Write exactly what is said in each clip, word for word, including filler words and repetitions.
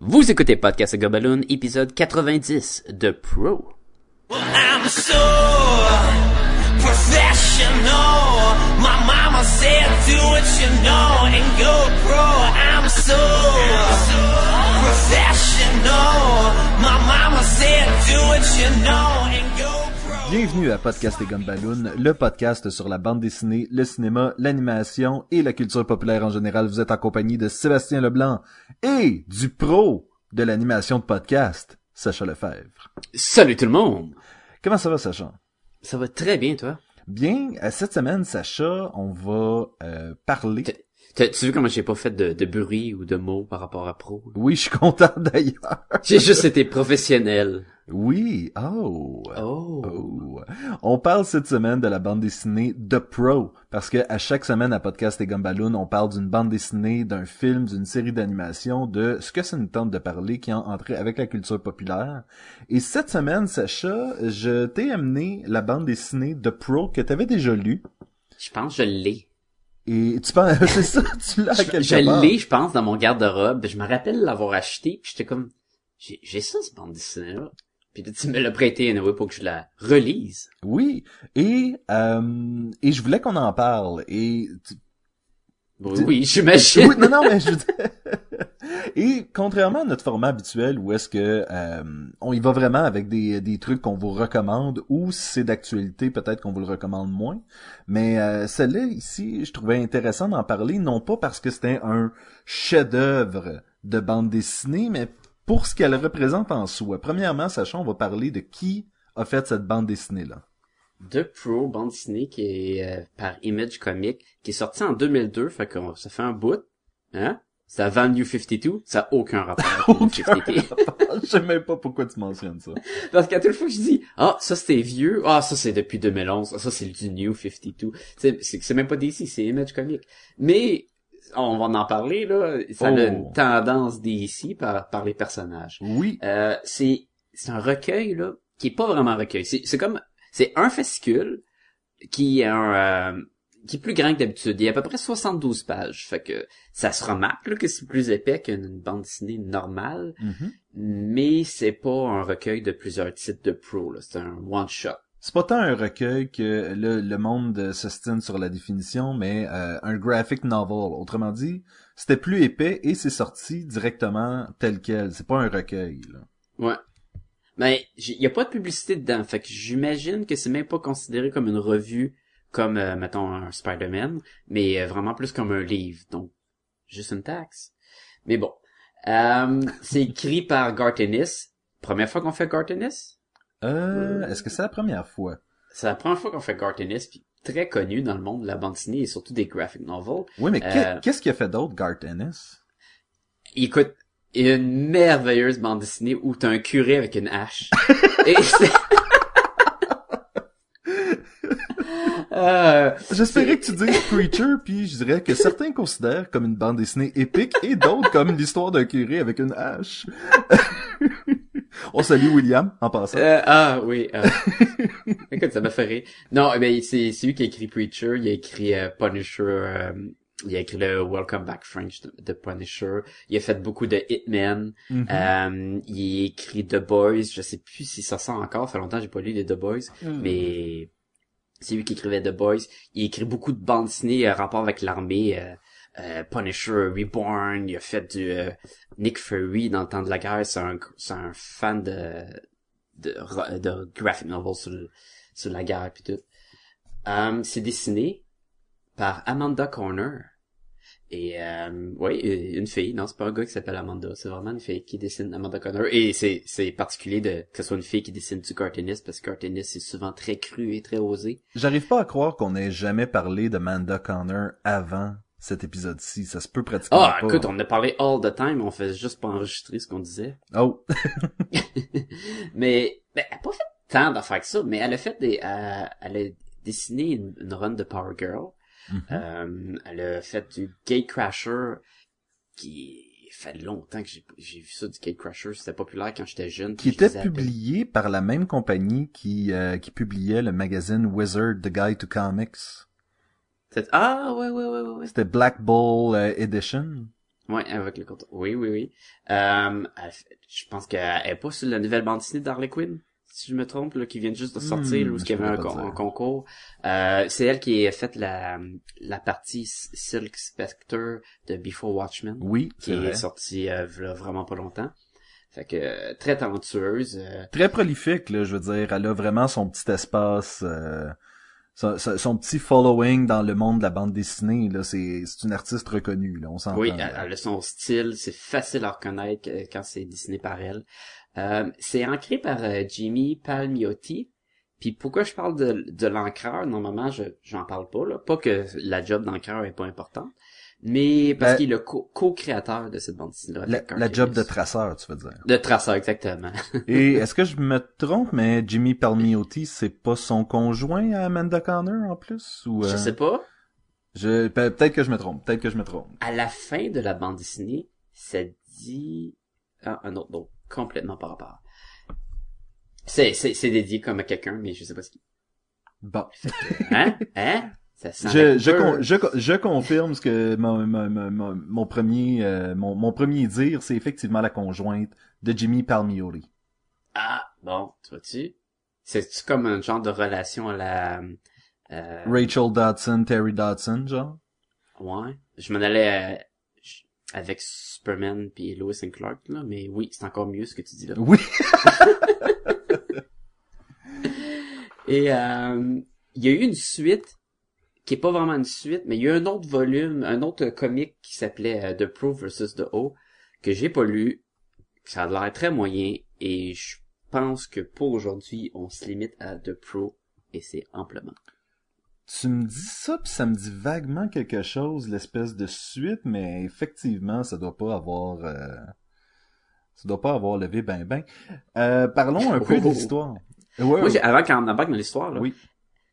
Vous écoutez Podcast et Gobaloon, épisode quatre-vingt-dix de Pro. Well, I'm so professional. My mama said do what you know and go pro. I'm so professional. My mama said do what you know and go pro. Bienvenue à Podcast et Gobaloon, le podcast sur la bande dessinée, le cinéma, l'animation et la culture populaire en général. Vous êtes en compagnie de Sébastien Leblanc et du pro de l'animation de podcast, Sacha Lefebvre. Salut tout le monde! Comment ça va, Sacha? Ça va très bien, toi? Bien. Cette semaine, Sacha, on va euh, parler... T'as, t'as, tu vois comment j'ai pas fait de, de bruit ou de mots par rapport à Pro? Oui, je suis content d'ailleurs. J'ai juste été professionnel. Oui. Oh. oh. Oh. On parle cette semaine de la bande dessinée The Pro, parce que à chaque semaine à Podcast et Gumballoon, on parle d'une bande dessinée, d'un film, d'une série d'animation, de ce que ça nous tente de parler qui est entré avec la culture populaire. Et cette semaine, Sacha, je t'ai amené la bande dessinée The Pro que t'avais déjà lue. Je pense que je l'ai. Et tu penses, c'est ça, tu l'as à quelque je, part. Je l'ai, je pense, dans mon garde-robe. Je me rappelle l'avoir acheté, puis j'étais comme, j'ai, j'ai ça, cette bande dessinée-là. Puis tu me l'as prêté, anyway, pour que je la relise. Oui, et euh, et je voulais qu'on en parle. Et tu... Oui, oui, j'imagine. Oui, non, non, mais je veux dire... Et contrairement à notre format habituel où est-ce que euh, on y va vraiment avec des des trucs qu'on vous recommande ou si c'est d'actualité, peut-être qu'on vous le recommande moins. Mais euh, celle-là, ici, je trouvais intéressant d'en parler, non pas parce que c'était un chef-d'œuvre de bande dessinée, mais pour ce qu'elle représente en soi. Premièrement, sachant, on va parler de qui a fait cette bande dessinée-là. The Pro, bande dessinée qui est euh, par Image Comics, qui est sortie en deux mille deux, fait que ça fait un bout. Hein? C'est avant New cinquante-deux, ça n'a aucun rapport avec New cinquante-deux. Je sais même pas pourquoi tu mentionnes ça. Parce qu'à toute fois que je dis, ah, ça c'était vieux, ah, ça c'est depuis deux mille onze, ah, ça c'est du New cinquante-deux. C'est, c'est, c'est même pas D C, c'est Image Comics. Mais... on va en parler, là. Ça oh. a une tendance d'ici par, par les personnages. Oui. Euh, c'est, c'est un recueil, là, qui est pas vraiment un recueil. C'est, c'est comme, c'est un fascicule qui est un, euh, qui est plus grand que d'habitude. Il y a à peu près soixante-douze pages. Fait que, ça se remarque, là, que c'est plus épais qu'une bande dessinée normale. Mm-hmm. Mais c'est pas un recueil de plusieurs titres de pro, là. C'est un one-shot. C'est pas tant un recueil que le, le monde s'ostine sur la définition, mais euh, un graphic novel. Autrement dit, c'était plus épais et c'est sorti directement tel quel. C'est pas un recueil, là. Ouais. Mais il y a pas de publicité dedans, fait que j'imagine que c'est même pas considéré comme une revue, comme, euh, mettons, un Spider-Man, mais euh, vraiment plus comme un livre, donc juste une taxe. Mais bon. Euh, c'est écrit par Garth Ennis. Première fois qu'on fait Garth Ennis? Euh, est-ce que c'est la première fois? C'est la première fois qu'on fait Garth Ennis, puis très connu dans le monde de la bande dessinée et surtout des graphic novels. Oui, mais euh, qu'est-ce qu'il a fait d'autre, Garth Ennis? Écoute, une merveilleuse bande dessinée où t'as un curé avec une hache. Et c'est... Euh, J'espérais c'est... que tu dises Preacher, puis je dirais que certains considèrent comme une bande dessinée épique et d'autres comme l'histoire d'un curé avec une hache. On salue William, en passant. Euh, ah, oui. Euh... Écoute, ça m'a fait rire. Non, mais c'est, c'est lui qui a écrit Preacher, il a écrit euh, Punisher, euh, il a écrit le Welcome Back Frank de Punisher, il a fait beaucoup de Hitman, mm-hmm. euh, il a écrit The Boys, je sais plus si ça sent encore, ça fait longtemps que j'ai pas lu les The Boys, mm. mais... c'est lui qui écrivait The Boys. Il écrit beaucoup de bandes dessinées en rapport avec l'armée. Euh, euh, Punisher, Reborn. Il a fait du euh, Nick Fury dans le temps de la guerre. C'est un, c'est un fan de, de, de graphic novel sur, sur la guerre pis tout. Um, c'est dessiné par Amanda Conner. Et euh, oui, une fille. Non, c'est pas un gars qui s'appelle Amanda. C'est vraiment une fille qui dessine Amanda Conner. Et c'est c'est particulier de que ce soit une fille qui dessine du Garth Ennis parce que Garth Ennis c'est souvent très cru et très osé. J'arrive pas à croire qu'on ait jamais parlé de Amanda Conner avant cet épisode-ci. Ça se peut pratiquement ah, pas. Ah, écoute, on a parlé all the time. On faisait juste pas enregistrer ce qu'on disait. Oh. mais ben, elle a pas fait tant d'affaires que ça. Mais elle a fait des, euh, elle a dessiné une, une run de Power Girl. Mm-hmm. Euh, elle a fait du Gatecrasher qui fait longtemps que j'ai, j'ai vu ça du Gatecrasher, c'était populaire quand j'étais jeune. Qui était je publié appelé. par la même compagnie qui euh, qui publiait le magazine Wizard, The Guide to Comics. C'était... Ah ouais ouais ouais ouais. C'était Black Ball euh, Edition. Oui, avec le contour. Oui, oui, oui. Euh, je pense qu'elle n'est pas sur la nouvelle bande dessinée d'Harley Quinn, si je me trompe, là, qui vient juste de sortir, mmh, où il y avait un, con- un concours. Euh, c'est elle qui a fait la, la partie Silk Spectre de Before Watchmen. Oui, c'est qui vrai. Est sortie euh, là, vraiment pas longtemps. Fait que, très talentueuse. Euh... Très prolifique, là, je veux dire. Elle a vraiment son petit espace... Euh... Son, son petit following dans le monde de la bande dessinée, là, c'est, c'est une artiste reconnue, là, on s'entend. Oui, elle, elle a son style, c'est facile à reconnaître quand c'est dessiné par elle. Euh, c'est ancré par euh, Jimmy Palmiotti. Puis pourquoi je parle de, de l'encreur? Normalement, je, j'en parle pas, là. Pas que la job d'encreur est pas importante, mais parce la... qu'il est le co- co-créateur de cette bande dessinée-là. La, la job de traceur, tu veux dire. De traceur, exactement. Et est-ce que je me trompe, mais Jimmy Palmiotti, c'est pas son conjoint à Amanda Conner, en plus? Ou, euh... Je sais pas. Je Pe- Peut-être que je me trompe, peut-être que je me trompe. À la fin de la bande dessinée, ça dit... Ah, un autre mot, complètement par rapport. C'est, c'est, c'est dédié comme à quelqu'un, mais je sais pas ce qui... Bon. Hein? Hein? Je, je, con, je, je confirme ce que mon, mon, mon, mon premier, euh, mon, mon premier dire, c'est effectivement la conjointe de Jimmy Palmiotti. Ah, bon, tu vois-tu? C'est-tu comme un genre de relation à la, euh... Rachel Dodson, Terry Dodson, genre? Ouais. Je m'en allais, euh, avec Superman pis Lois and Clark, là, mais oui, c'est encore mieux ce que tu dis là. Oui! Et, euh, il y a eu une suite, qui est pas vraiment une suite, mais il y a un autre volume, un autre comic qui s'appelait The Pro versus The O, que j'ai pas lu, ça a l'air très moyen, et je pense que pour aujourd'hui, on se limite à The Pro, et c'est amplement. Tu me dis ça, pis ça me dit vaguement quelque chose, l'espèce de suite, mais effectivement, ça doit pas avoir... Euh... ça doit pas avoir levé ben ben. Euh, parlons un oh, peu oh, de l'histoire. Oh. Ouais, Moi, j'ai... avant qu'on embarque dans l'histoire, là... Oui.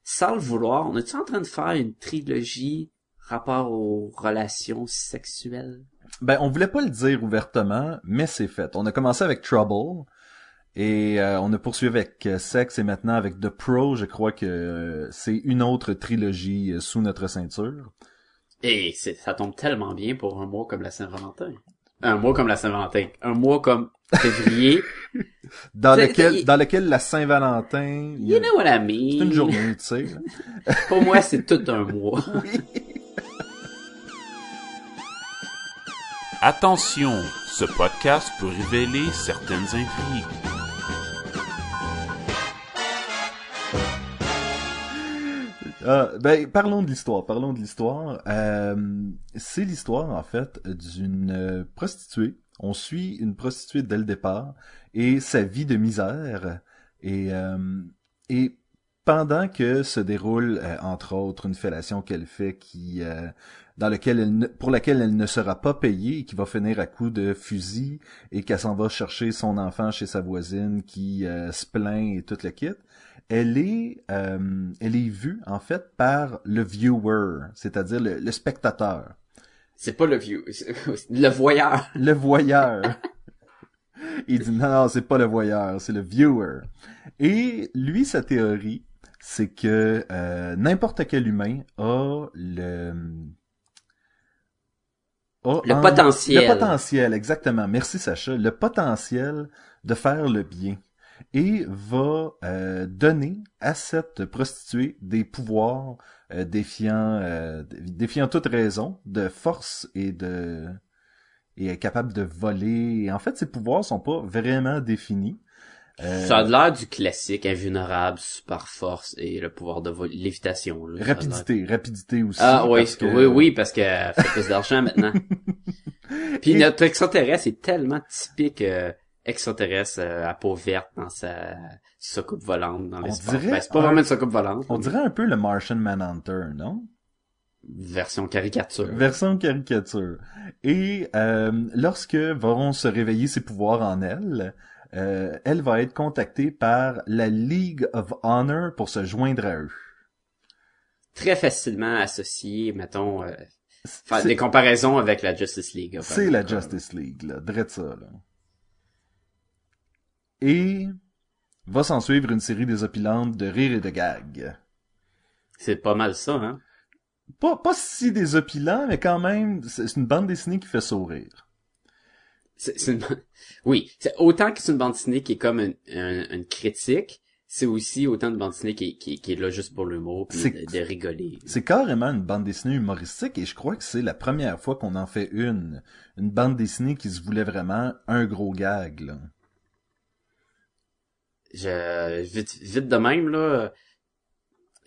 Sans le vouloir, on est-tu en train de faire une trilogie rapport aux relations sexuelles? Ben, on voulait pas le dire ouvertement, mais c'est fait. On a commencé avec Trouble, et euh, on a poursuivi avec euh, Sex, et maintenant avec The Pro, je crois que euh, c'est une autre trilogie euh, sous notre ceinture. Et c'est, ça tombe tellement bien pour un mois comme la Saint-Valentin. Un mois comme la Saint-Valentin. Un mois comme février. dans c'est, lequel, il... dans lequel la Saint-Valentin... You know what I mean. C'est une journée, tu sais. Pour moi, c'est tout un mois. Oui. Attention, ce podcast peut révéler certaines intrigues. Euh, ben, parlons de l'histoire, parlons de l'histoire. Euh, c'est l'histoire, en fait, d'une prostituée. On suit une prostituée dès le départ et sa vie de misère. Et, euh, et pendant que se déroule, euh, entre autres, une fellation qu'elle fait qui, euh, dans lequel elle ne, pour laquelle elle ne sera pas payée et qui va finir à coups de fusil et qu'elle s'en va chercher son enfant chez sa voisine qui euh, se plaint et tout le kit, elle est, euh, elle est vue, en fait, par le viewer, c'est-à-dire le, le spectateur. C'est pas le view, le voyeur. Le voyeur. Il dit non, non, c'est pas le voyeur, c'est le viewer. Et lui, sa théorie, c'est que euh, n'importe quel humain a le... A le un... potentiel. Le potentiel, exactement. Merci, Sacha. Le potentiel de faire le bien. Et va euh, donner à cette prostituée des pouvoirs euh, défiant euh, défiant toute raison, de force et de et est capable de voler. En fait, ses pouvoirs sont pas vraiment définis. Euh, ça a l'air du classique invulnérable, super force et le pouvoir de vol- lévitation. Là, rapidité, rapidité aussi. Ah oui, que... oui, oui, parce que fait plus d'argent maintenant. Puis et... notre extraterrestre est tellement typique. Euh... extraterrestre euh, à peau verte dans sa soucoupe volante dans l'espace. Ben, c'est pas un... vraiment une soucoupe volante. On mais... dirait un peu le Martian Manhunter, non? Version caricature. Version caricature. Et euh, lorsque vont se réveiller ses pouvoirs en elle, euh, elle va être contactée par la League of Honor pour se joindre à eux. Très facilement associée, mettons, euh, faire des comparaisons avec la Justice League. Enfin, c'est la Justice League, là. Drette ça, là. Et va s'en suivre une série désopilante de rires et de gags. C'est pas mal ça, hein? pas, pas si désopilant, mais quand même, c'est une bande dessinée qui fait sourire. C'est, c'est une... Oui, c'est autant que c'est une bande dessinée qui est comme une, une, une critique, c'est aussi autant de bande dessinée qui, qui, qui est là juste pour l'humour, puis de, de rigoler. C'est carrément une bande dessinée humoristique, et je crois que c'est la première fois qu'on en fait une. Une bande dessinée qui se voulait vraiment un gros gag, là. Je, vite, vite de même, là,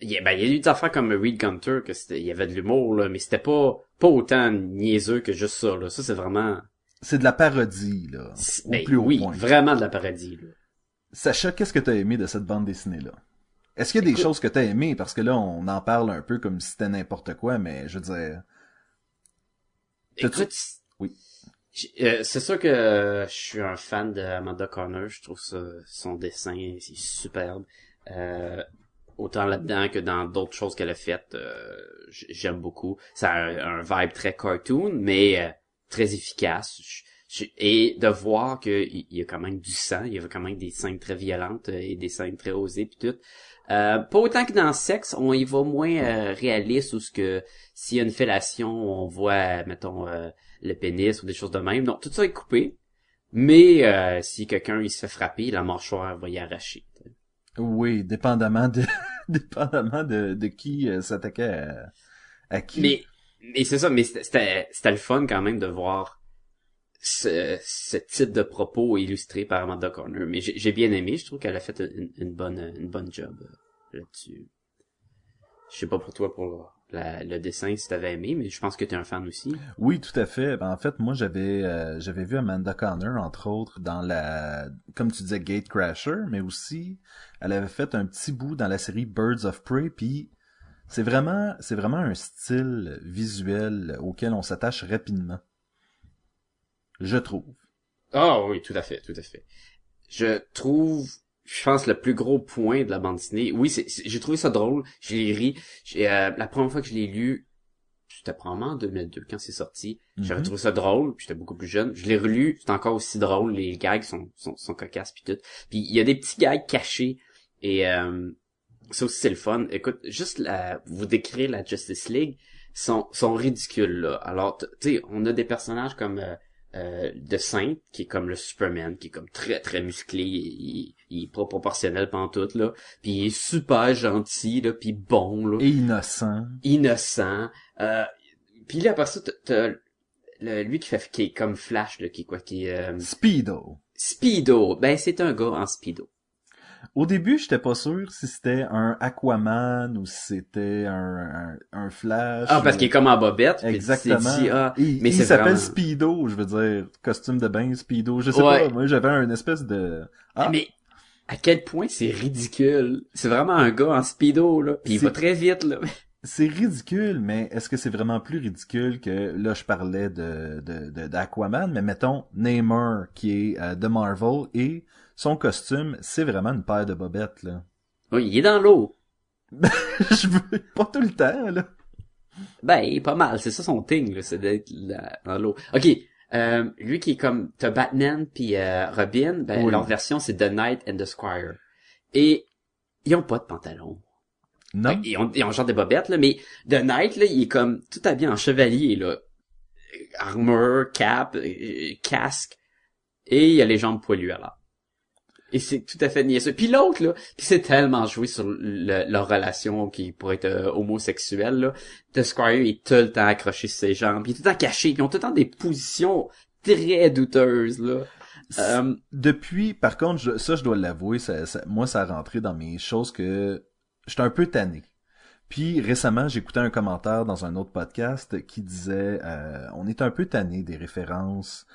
il y a, ben, il y a eu des affaires comme Reed Gunter, que c'était, il y avait de l'humour, là, mais c'était pas, pas autant niaiseux que juste ça, là. Ça, c'est vraiment... C'est de la parodie, là. Au ben, plus haut oui, point. Vraiment de la parodie, là. Sacha, qu'est-ce que t'as aimé de cette bande dessinée-là? Est-ce qu'il y a Écoute... des choses que t'as aimées? Parce que là, on en parle un peu comme si c'était n'importe quoi, mais je veux dire... T'as-tu... Écoute... Oui. Euh, c'est sûr que euh, je suis un fan d'Amanda Conner. Je trouve ça, son dessin, c'est superbe. Euh, autant là-dedans que dans d'autres choses qu'elle a faites, euh, j'aime beaucoup. Ça a un, un vibe très cartoon, mais euh, très efficace. Je, je, et de voir qu'il y a quand même du sang, il y a quand même des scènes très violentes et des scènes très osées puis tout. Euh, pas autant que dans Sexe, on y va moins euh, réaliste où ce que s'il y a une fellation, on voit, mettons, euh, le pénis ou des choses de même. Donc, tout ça est coupé. Mais euh, si quelqu'un il se fait frapper, la mâchoire va y arracher. T'sais. Oui, dépendamment de dépendamment de, de qui euh, s'attaquait à, à qui. Mais, mais c'est ça, mais c'était, c'était le fun quand même de voir ce, ce type de propos illustré par Amanda Conner. Mais j'ai, j'ai bien aimé, je trouve qu'elle a fait une, une bonne une bonne job là-dessus. Je sais pas pour toi, pour le... La, le dessin, si t'avais aimé, mais je pense que t'es un fan aussi. Oui, tout à fait. En fait, moi, j'avais euh, j'avais vu Amanda Conner, entre autres, dans la... Comme tu disais, Gatecrasher, mais aussi, elle avait fait un petit bout dans la série Birds of Prey, puis c'est vraiment, c'est vraiment un style visuel auquel on s'attache rapidement. Je trouve. Ah oui, tout à fait, tout à fait. Je trouve... Je pense le plus gros point de la bande dessinée. Oui, c'est, c'est, j'ai trouvé ça drôle. Je l'ai ri. J'ai, euh, la première fois que je l'ai lu, c'était probablement en deux mille deux quand c'est sorti. Mm-hmm. J'avais trouvé ça drôle. Puis j'étais beaucoup plus jeune. Je l'ai relu. C'est encore aussi drôle. Les gags sont sont, sont cocasses puis tout. Puis il y a des petits gags cachés. Et euh, ça aussi c'est le fun. Écoute, juste la, vous décrire la Justice League sont sont ridicules là. Alors tu sais, on a des personnages comme euh, Euh, de Saint, qui est comme le Superman, qui est comme très très musclé, il, il est pas proportionnel pantoute là, puis il est super gentil là, puis bon là, et innocent, innocent. Euh, puis là après ça t'as, t'as le, lui qui fait qui est comme Flash là, qui quoi, qui est, euh... Speedo. Speedo, ben c'est un gars en Speedo. Au début j'étais pas sûr si c'était un Aquaman ou si c'était un un, un Flash. Ah parce ou... qu'il est comme en bobette. Exactement. Dit, ah, il mais il c'est s'appelle vraiment... Speedo, je veux dire costume de bain Speedo, je sais ouais. pas. Moi j'avais une espèce de. Ah. Mais à quel point c'est ridicule. C'est vraiment un gars en Speedo là, puis il va très vite là. C'est ridicule, mais est-ce que c'est vraiment plus ridicule que là je parlais de de, de d'Aquaman, mais mettons Namor qui est euh, de Marvel et son costume, c'est vraiment une paire de bobettes, là. Oui, il est dans l'eau. Je veux pas tout le temps, là. Ben, il est pas mal. C'est ça son thing, là, c'est d'être là, dans l'eau. OK, euh, lui qui est comme... T'as Batman puis euh, Robin, ben oui. Leur version, c'est The Knight and the Squire. Et ils ont pas de pantalon. Non. Ben, ils, ont, ils ont genre des bobettes, là, mais The Knight, là, il est comme tout habillé en chevalier, là. Armure, cap, euh, casque. Et il a les jambes poilues, alors. Et c'est tout à fait niaiseux. Puis l'autre, là, puis c'est tellement joué sur le, leur relation qui pourrait être euh, homosexuelle, là. The Squire est tout le temps accroché sur ses jambes. Il est tout le temps caché. Ils ont tout le temps des positions très douteuses, là. Euh... Depuis, par contre, je, ça, je dois l'avouer, ça, ça, moi, ça a rentré dans mes choses que j'étais un peu tanné. Puis récemment, j'écoutais un commentaire dans un autre podcast qui disait euh, « On est un peu tanné des références... »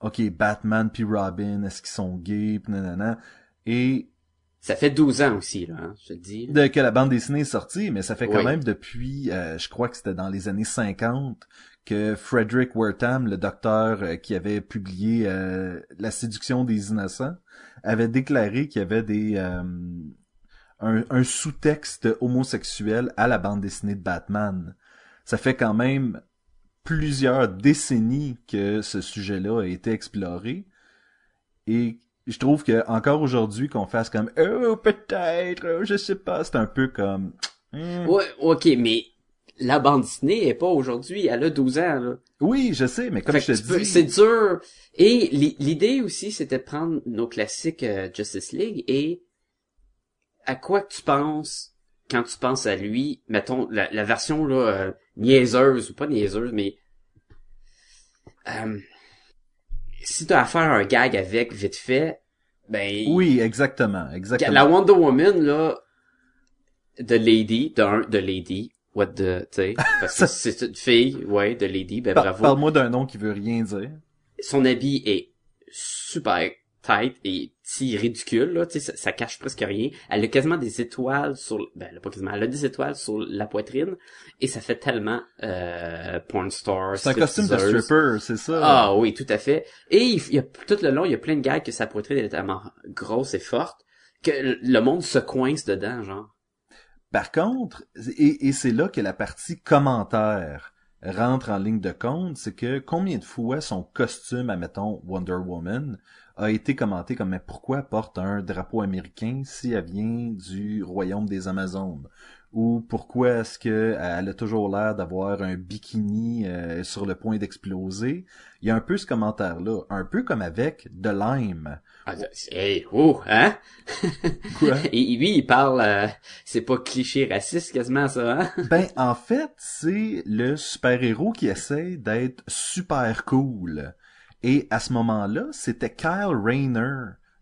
OK, Batman puis Robin, est-ce qu'ils sont gays, pis nanana. Et... Ça fait douze ans aussi, là, hein, je te dis. De, que la bande dessinée est sortie, mais ça fait quand oui. même depuis, euh, je crois que c'était dans les années cinquante, que Frederick Wertham, le docteur euh, qui avait publié euh, La séduction des innocents, avait déclaré qu'il y avait des... Euh, un, un sous-texte homosexuel à la bande dessinée de Batman. Ça fait quand même... plusieurs décennies que ce sujet-là a été exploré. Et je trouve que encore aujourd'hui qu'on fasse comme « Oh, peut-être, oh, je sais pas », c'est un peu comme... Mm. Ouais, ok, mais la bande dessinée est pas aujourd'hui, elle a douze ans, là. Oui, je sais, mais comme fait je te dis... Peux, c'est dur. Et l'idée aussi, c'était de prendre nos classiques euh, Justice League et à quoi que tu penses quand tu penses à lui, mettons, la, la version là euh, niaiseuse, ou pas niaiseuse, mais... Euh, si t'as à faire un gag avec, vite fait, ben... Oui, exactement, exactement. La Wonder Woman, là, de Lady, d'un, de Lady... What the, tu sais, parce que c'est une fille, ouais, de Lady, ben Par- bravo. Parle-moi d'un nom qui veut rien dire. Son habit est super tight et petit ridicule, là, tu sais, ça, ça cache presque rien. Elle a quasiment des étoiles sur, ben, elle a pas quasiment, elle a des étoiles sur la poitrine, et ça fait tellement, euh, porn star. C'est un costume de stripper, c'est ça? Ah oui, tout à fait. Et il, il y a, tout le long, il y a plein de gags que sa poitrine est tellement grosse et forte, que le monde se coince dedans, genre. Par contre, et, et c'est là que la partie commentaire rentre en ligne de compte, c'est que combien de fois son costume, admettons, Wonder Woman, a été commenté comme « Mais pourquoi porte un drapeau américain si elle vient du royaume des Amazones? » Ou « Pourquoi est-ce qu'elle a toujours l'air d'avoir un bikini euh, sur le point d'exploser? » Il y a un peu ce commentaire-là, un peu comme avec de Lime. Ah, hey, oh, hein? Quoi? Et lui, il parle, euh, c'est pas cliché raciste quasiment ça, hein? Ben, en fait, c'est le super-héros qui essaie d'être super cool. Et à ce moment-là, c'était Kyle Rayner,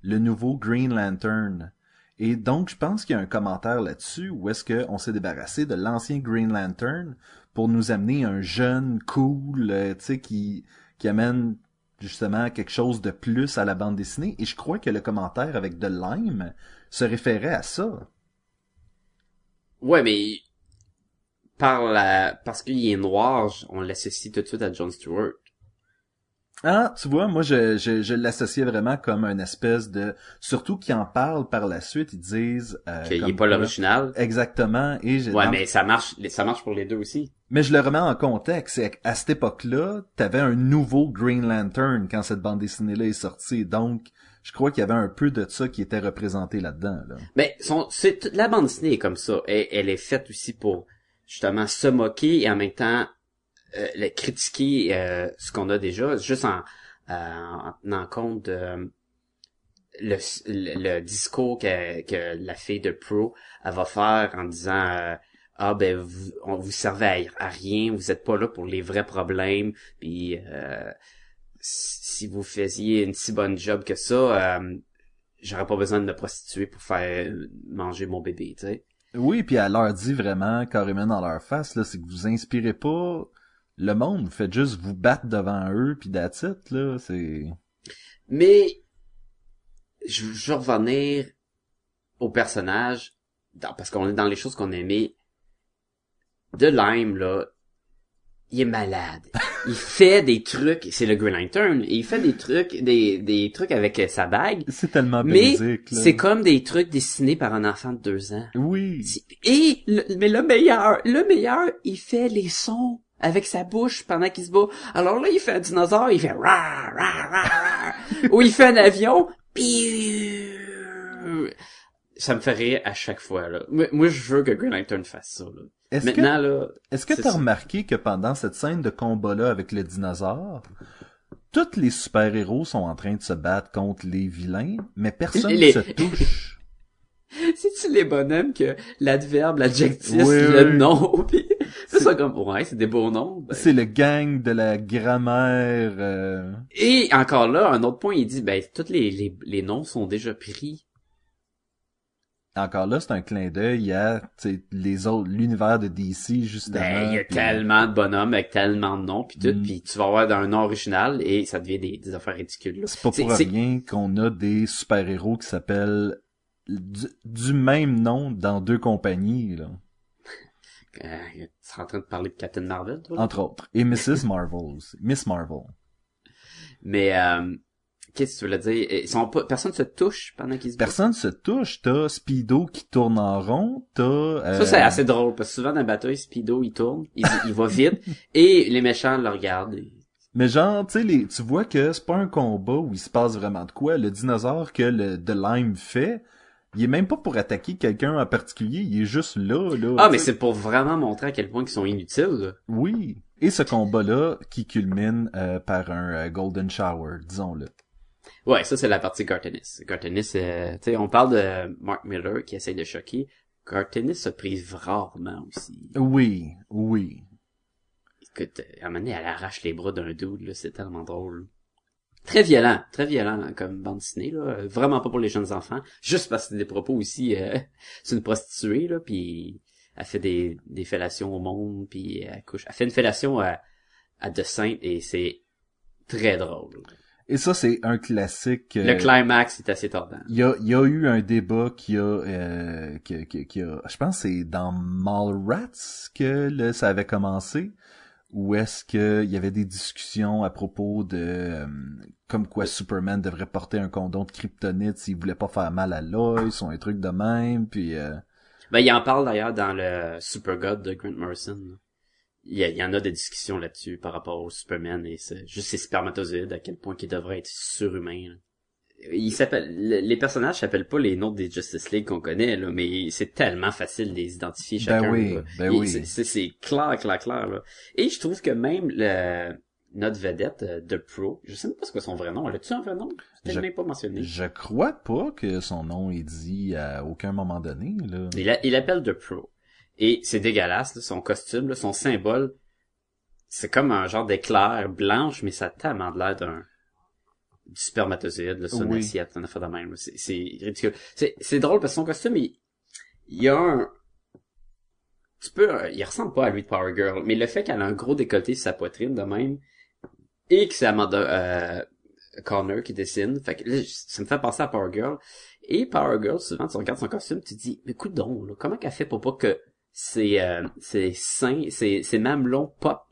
le nouveau Green Lantern. Et donc, je pense qu'il y a un commentaire là-dessus où est-ce qu'on s'est débarrassé de l'ancien Green Lantern pour nous amener un jeune, cool, euh, tu sais, qui, qui amène justement quelque chose de plus à la bande dessinée. Et je crois que le commentaire avec de Lime se référait à ça. Ouais, mais par la... parce qu'il est noir, on l'associe tout de suite à Jon Stewart. Ah, tu vois, moi, je, je, je l'associais vraiment comme une espèce de... Surtout qu'ils en parlent par la suite, ils disent... Euh, qu'il n'est pas l'original. Exactement. Et je... Ouais, non, mais ça marche ça marche pour les deux aussi. Mais je le remets en contexte. C'est à cette époque-là, t'avais un nouveau Green Lantern quand cette bande dessinée-là est sortie. Donc, je crois qu'il y avait un peu de ça qui était représenté là-dedans. Là. Mais son, c'est, la bande dessinée est comme ça. Elle, elle est faite aussi pour, justement, se moquer et en même temps... Euh, le critiquer euh, ce qu'on a déjà, juste en, euh, en tenant compte de euh, le, le, le discours que, que la fille de Pro elle va faire en disant euh, ah ben vous, on vous servez à, à rien, vous êtes pas là pour les vrais problèmes, puis euh, si vous faisiez une si bonne job que ça, euh, j'aurais pas besoin de me prostituer pour faire manger mon bébé, tu sais. Oui, puis elle leur dit vraiment carrément dans leur face là, c'est que vous inspirez pas. Le monde, fait juste vous battre devant eux, pis that's it, là, c'est... Mais, je veux revenir au personnage, dans, parce qu'on est dans les choses qu'on aimait. De Lime, là, il est malade. Il fait des trucs, c'est le Green Lantern, il fait des trucs, des, des trucs avec sa bague. C'est tellement basique, là. Mais c'est comme des trucs dessinés par un enfant de deux ans. Oui. Et, le, mais le meilleur, le meilleur, il fait les sons. Avec sa bouche pendant qu'il se bat. Alors là, il fait un dinosaure, il fait ra ra ra ra. Ou il fait un avion, piu. Ça me fait rire à chaque fois là. Moi, je veux que Green Lantern fasse ça là. Est-ce Maintenant que, là, est-ce que t'as ça. Remarqué que pendant cette scène de combat là avec le dinosaure, tous les super-héros sont en train de se battre contre les vilains, mais personne ne les... se touche. C'est-tu les bonhommes que l'adverbe, l'adjectif, oui, le oui. nom, puis c'est ça comme ouais, c'est des beaux noms. Ben. C'est le gang de la grammaire. Euh... Et encore là, un autre point, il dit ben tous les, les les noms sont déjà pris. Encore là, c'est un clin d'œil à les autres, l'univers de D C justement. Ben il y a pis... tellement de bonhommes avec tellement de noms puis tout, mm. puis tu vas avoir un nom original et ça devient des, des affaires ridicules. Là. C'est pas pour c'est, rien c'est... qu'on a des super héros qui s'appellent Du, du même nom dans deux compagnies, là. Euh, tu es en train de parler de Captain Marvel, toi? Là? Entre autres. Et Missus Marvel. Miss Marvel. Mais, euh, qu'est-ce que tu voulais dire? Ils sont pas, personne se touche pendant qu'ils se Personne se touche. T'as Speedo qui tourne en rond. T'as, euh... Ça, c'est assez drôle, parce que souvent dans la bataille, Speedo, il tourne, il, il va vite, et les méchants le regardent. Mais genre, tu sais, les, tu vois que c'est pas un combat où il se passe vraiment de quoi. Le dinosaure que le, de Lime fait, il est même pas pour attaquer quelqu'un en particulier, il est juste là, là. Ah, mais sais. C'est pour vraiment montrer à quel point ils sont inutiles, là. Oui. Et ce combat-là qui culmine euh, par un euh, Golden Shower, disons-le. Ouais, ça, c'est la partie Garth Ennis. Garth Ennis, euh, tu sais, on parle de Mark Miller qui essaye de choquer. Garth Ennis se prive rarement aussi. Oui, oui. Écoute, à un moment donné, elle arrache les bras d'un dude, là, c'est tellement drôle. Très violent, très violent comme bande dessinée, là. Vraiment pas pour les jeunes enfants. Juste parce que c'est des propos aussi, euh, c'est une prostituée, là, puis elle fait des, des fellations au monde, puis elle couche. Elle fait une fellation à, à De Saint et c'est très drôle. Et ça, c'est un classique. Euh, le climax est assez tordant. Il y a, il y a eu un débat qui a, euh, qui, qui, qui a, je pense que c'est dans Mallrats que là, ça avait commencé. Ou est-ce que il y avait des discussions à propos de euh, comme quoi Superman devrait porter un condom de kryptonite s'il voulait pas faire mal à Lois ou un truc de même, puis euh... ben il en parle d'ailleurs dans le Supergod de Grant Morrison. Il y, a, il y en a des discussions là-dessus par rapport au Superman et c'est juste ses spermatozoïdes à quel point qu'il devrait être surhumain. Là. Il s'appelle les personnages s'appellent pas les noms des Justice League qu'on connaît là, mais c'est tellement facile de les identifier chacun. Ben oui, là. Ben oui. C'est, c'est, c'est clair, clair, clair là. Et je trouve que même le notre vedette The Pro, je sais même pas ce que son vrai nom. Elle a-tu un vrai nom? Je l'ai même pas mentionné. Je crois pas que son nom est dit à aucun moment donné là. Il a, il appelle The Pro et c'est dégueulasse là, son costume, là, son symbole, c'est comme un genre d'éclair blanche mais ça a tellement de l'air d'un du spermatozoïde, le son assiette, oui. On a fait de même. C'est, c'est ridicule. C'est, c'est drôle parce que son costume, il, il y a un, tu peux, il ressemble pas à lui de Power Girl, mais le fait qu'elle a un gros décolleté sur sa poitrine de même, et que c'est Amanda euh, Conner qui dessine, fait que là, ça me fait penser à Power Girl. Et Power Girl, souvent, tu regardes son costume, tu te dis, mais écoute donc, là, comment qu'elle fait pour pas que ses, euh, ses seins, ses, ses mamelons pop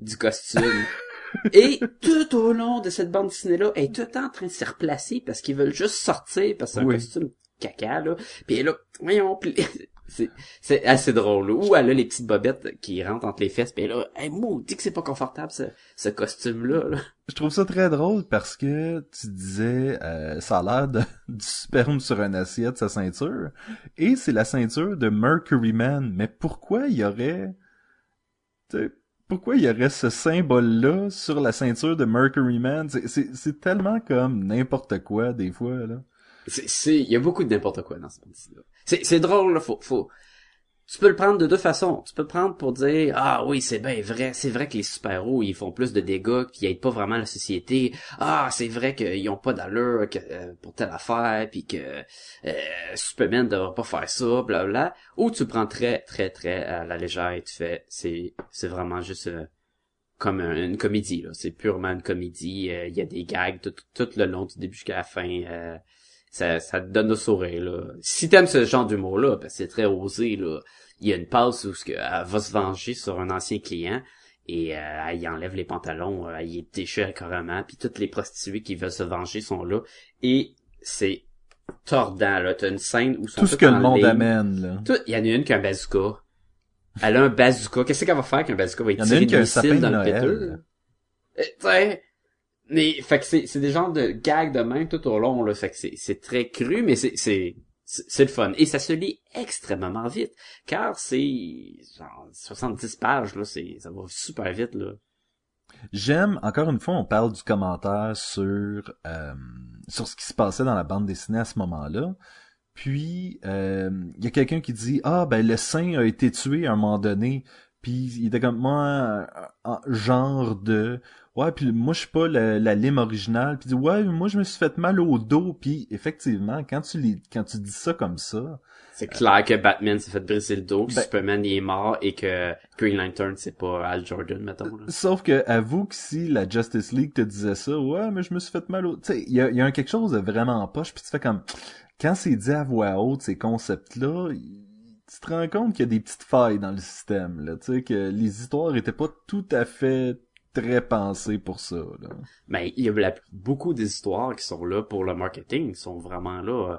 du costume? Et tout au long de cette bande dessinée-là, elle est tout le temps en train de se replacer parce qu'ils veulent juste sortir parce que c'est oui. Un costume caca, là. Puis là, voyons, pis... c'est, c'est assez drôle. Là. Ou elle a les petites bobettes qui rentrent entre les fesses, pis là, hey, maudit que c'est pas confortable, ce, ce costume-là. Là. Je trouve ça très drôle parce que tu disais, euh, ça a l'air de, du sperme sur une assiette, sa ceinture. Et c'est la ceinture de Mercury Man. Mais pourquoi il y aurait... T'sais... Pourquoi il y aurait ce symbole-là sur la ceinture de Mercury Man? C'est, c'est, c'est tellement comme n'importe quoi, des fois, là. C'est, c'est, il y a beaucoup de n'importe quoi dans ce parti-là. C'est, c'est drôle, là, faut, faut, tu peux le prendre de deux façons. Tu peux le prendre pour dire, ah oui, c'est bien vrai, c'est vrai que les super-héros, ils font plus de dégâts, pis ils aident pas vraiment la société. Ah, c'est vrai qu'ils ont pas d'allure, que, euh, pour telle affaire, pis que, euh, Superman devrait pas faire ça, bla bla. Ou tu prends très, très, très à la légère et tu fais, c'est, c'est vraiment juste, euh, comme un, une comédie, là. C'est purement une comédie, il euh, y a des gags tout, tout le long, du début jusqu'à la fin, euh, Ça, ça te donne le sourire, là. Si t'aimes ce genre d'humour-là, parce que c'est très osé, là, il y a une passe où elle va se venger sur un ancien client, et euh, elle y enlève les pantalons, elle y déchire carrément, puis toutes les prostituées qui veulent se venger sont là, et c'est tordant, là. T'as une scène où... Sont tout ce que le monde ligne. Amène, là. Tout... Il y en a une qui a un bazooka. Elle a un bazooka. Qu'est-ce qu'elle va faire qu'un bazooka va y tirer des missiles dans le péteux? T'sais... Mais fait que c'est c'est des genres de gags de même tout au long là, fait que c'est c'est très cru mais c'est c'est c'est le fun et ça se lit extrêmement vite car c'est genre soixante-dix pages là, c'est ça va super vite là. J'aime encore une fois on parle du commentaire sur euh, sur ce qui se passait dans la bande dessinée à ce moment-là. Puis euh, il y a quelqu'un qui dit ah ben le saint a été tué à un moment donné. Puis il était comme moi un genre de ouais puis moi je suis pas la, la lime originale puis ouais moi je me suis fait mal au dos puis effectivement quand tu les, quand tu dis ça comme ça c'est euh... clair que Batman s'est fait briser le dos ben... Superman il est mort et que Green Lantern c'est pas Hal Jordan mettons là. Sauf que avoue que si la Justice League te disait ça ouais mais je me suis fait mal au tu sais il y a il y a quelque chose de vraiment poche puis tu fais comme quand c'est dit à voix haute ces concepts là y... tu te rends compte qu'il y a des petites failles dans le système, là, tu sais, que les histoires étaient pas tout à fait très pensées pour ça, là. Mais il y a la, beaucoup des histoires qui sont là pour le marketing, qui sont vraiment là. Euh,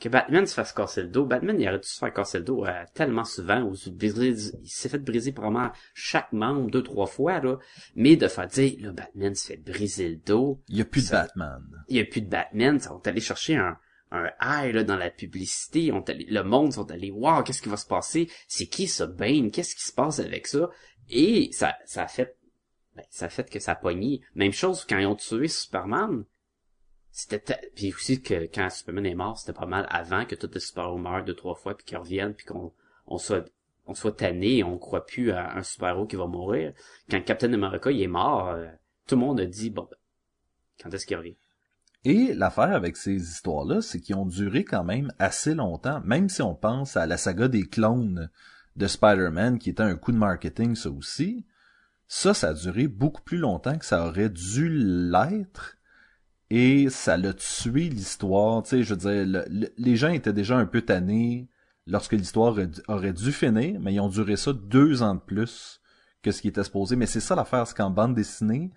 que Batman se fasse casser le dos. Batman, il aurait dû se faire casser le dos euh, tellement souvent, où il s'est fait briser probablement chaque membre deux, trois fois, là. Mais de faire dire, là, Batman se fait briser le dos. Il y a plus ça, de Batman. Il y a plus de Batman, ça va t'aller chercher un un high là, dans la publicité. On allé, le monde sont allés wow, qu'est-ce qui va se passer? C'est qui ce Bane? Qu'est-ce qui se passe avec ça? Et ça, ça a fait, ben, ça a fait que ça a pogné. Même chose quand ils ont tué Superman. C'était ta... puis aussi que quand Superman est mort, c'était pas mal avant que tous les super-héros meurent deux trois fois puis qu'ils reviennent puis qu'on on soit on soit tanné et on croit plus à un super-héros qui va mourir. Quand Captain America il est mort, euh, tout le monde a dit bon, quand est-ce qu'il revient? Et l'affaire avec ces histoires-là, c'est qu'ils ont duré quand même assez longtemps, même si on pense à la saga des clones de Spider-Man, qui était un coup de marketing, ça aussi. Ça, ça a duré beaucoup plus longtemps que ça aurait dû l'être, et ça l'a tué l'histoire. Tu sais, je veux dire, le, le, les gens étaient déjà un peu tannés lorsque l'histoire aurait, aurait dû finir, mais ils ont duré ça deux ans de plus que ce qui était supposé. Mais c'est ça l'affaire, c'est qu'en bande dessinée,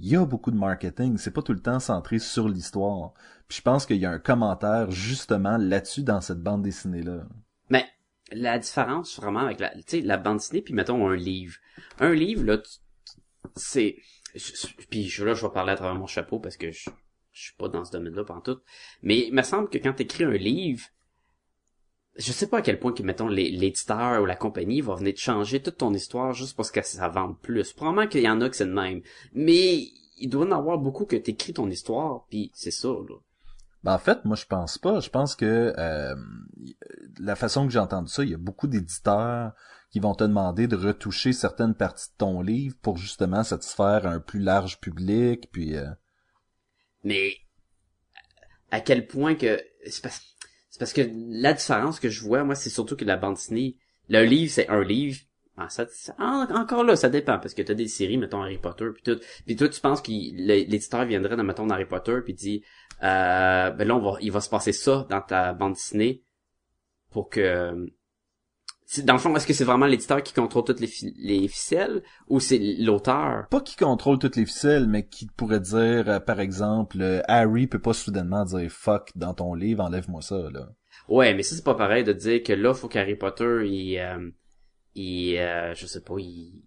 il y a beaucoup de marketing, c'est pas tout le temps centré sur l'histoire. Puis je pense qu'il y a un commentaire justement là-dessus dans cette bande dessinée-là. Mais la différence vraiment avec la, tu sais, la bande dessinée, puis mettons un livre. Un livre, là, c'est... Puis là, je vais parler à travers mon chapeau parce que je, je suis pas dans ce domaine-là pantoute. Mais il me semble que quand t'écris un livre, je sais pas à quel point que, mettons, l'éditeur ou la compagnie va venir te changer toute ton histoire juste parce que ça vende plus. Probablement qu'il y en a que c'est de même. Mais il doit y en avoir beaucoup que t'écris ton histoire, puis c'est ça, là. Ben en fait, moi je pense pas. Je pense que euh, la façon que j'ai entendu ça, il y a beaucoup d'éditeurs qui vont te demander de retoucher certaines parties de ton livre pour justement satisfaire un plus large public, puis euh... Mais à quel point que... C'est parce que C'est parce que la différence que je vois, moi, c'est surtout que la bande dessinée, le livre, c'est un livre. Ah, ça, ça, encore là, ça dépend, parce que t'as des séries, mettons Harry Potter, puis tout. Puis toi, tu penses que l'éditeur viendrait dans, mettons, Harry Potter, puis dit, euh, ben là, on va, il va se passer ça dans ta bande dessinée pour que... Dans le fond, est-ce que c'est vraiment l'éditeur qui contrôle toutes les, fi- les ficelles, ou c'est l'auteur? Pas qui contrôle toutes les ficelles, mais qui pourrait dire, par exemple, Harry peut pas soudainement dire « fuck » dans ton livre, enlève-moi ça, là. Ouais, mais ça, c'est pas pareil de dire que là, faut qu'Harry Potter, il, euh, il euh, je sais pas, il,